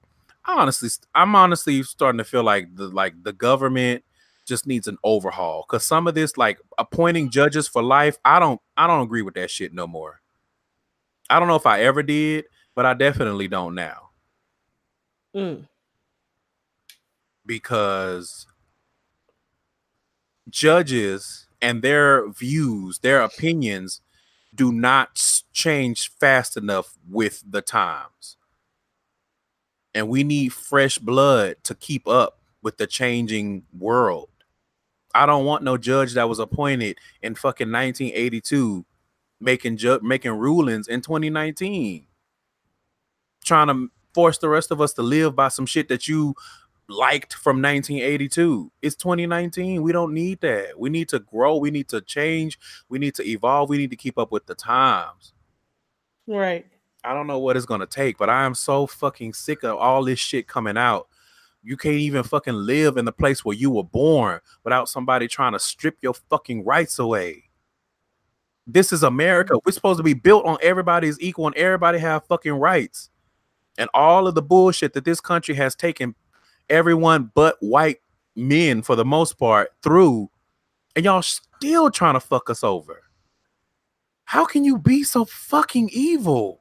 I honestly, I'm honestly starting to feel like the, like the government just needs an overhaul. Cause some of this, like appointing judges for life, I don't, I don't agree with that shit no more. I don't know if I ever did, but I definitely don't now. Mm. Because judges and their views, their opinions do not change fast enough with the times. And we need fresh blood to keep up with the changing world. I don't want no judge that was appointed in fucking nineteen eighty-two making ju- making rulings in twenty nineteen, trying to force the rest of us to live by some shit that you liked from nineteen eighty-two. It's twenty nineteen. We don't need that. We need to grow. We need to change. We need to evolve. We need to keep up with the times. Right. I don't know what it's going to take, but I am so fucking sick of all this shit coming out. You can't even fucking live in the place where you were born without somebody trying to strip your fucking rights away. This is America. We're supposed to be built on everybody's equal and everybody have fucking rights. And all of the bullshit that this country has taken everyone but white men for the most part through, and y'all still trying to fuck us over. How can you be so fucking evil?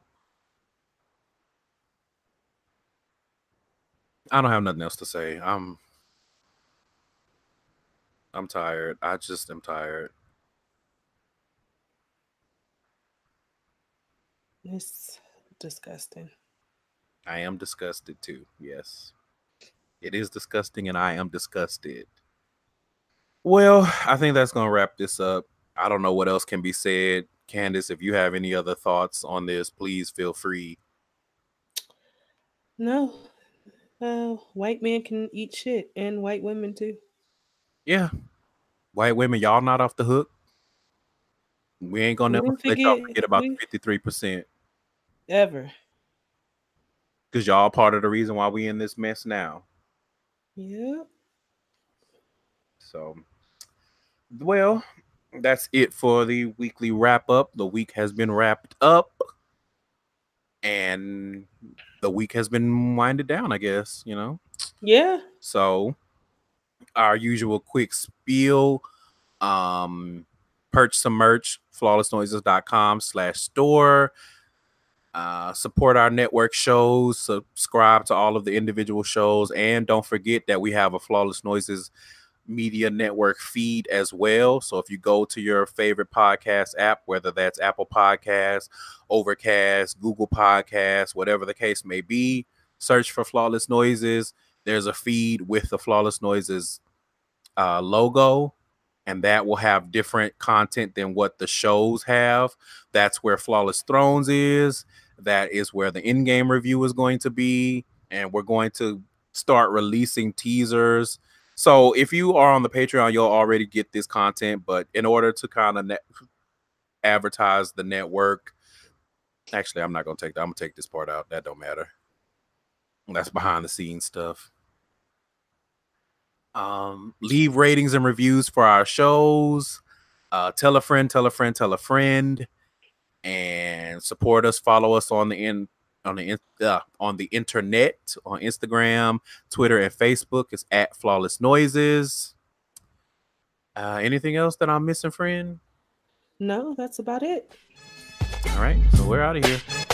I don't have nothing else to say. I'm I'm tired. I just am tired. It's disgusting. I am disgusted too, yes. It is disgusting, and I am disgusted. Well, I think that's going to wrap this up. I don't know what else can be said. Candace, if you have any other thoughts on this, please feel free. No. Uh, white men can eat shit, and white women too. Yeah. White women, y'all not off the hook. We ain't going to never forget, let y'all forget about we, the fifty-three percent. Ever. Because y'all part of the reason why we in this mess now. Yeah. So, well, that's it for the weekly wrap up. The week has been wrapped up, and the week has been winded down, I guess, you know. Yeah. So our usual quick spiel, um, purchase some merch, flawless noises dot com slash store. Uh, support our network shows, subscribe to all of the individual shows, and don't forget that we have a Flawless Noises Media Network feed as well. So if you go to your favorite podcast app, whether that's Apple Podcasts, Overcast, Google Podcasts, whatever the case may be, search for Flawless Noises. There's a feed with the Flawless Noises uh, logo, and that will have different content than what the shows have. That's where Flawless Thrones is. That is where the in-game review is going to be. And we're going to start releasing teasers. So if you are on the Patreon, you'll already get this content. But in order to kind of ne- advertise the network. Actually, I'm not going to take that. I'm going to take this part out. That don't matter. That's behind the scenes stuff. Um, leave ratings and reviews for our shows. Uh, tell a friend, tell a friend, tell a friend, and support us. Follow us on the in, on the in, uh, on the internet, on Instagram, Twitter, and Facebook. It's at Flawless Noises. Uh, anything else that I'm missing, friend? No, that's about it. All right, so we're out of here.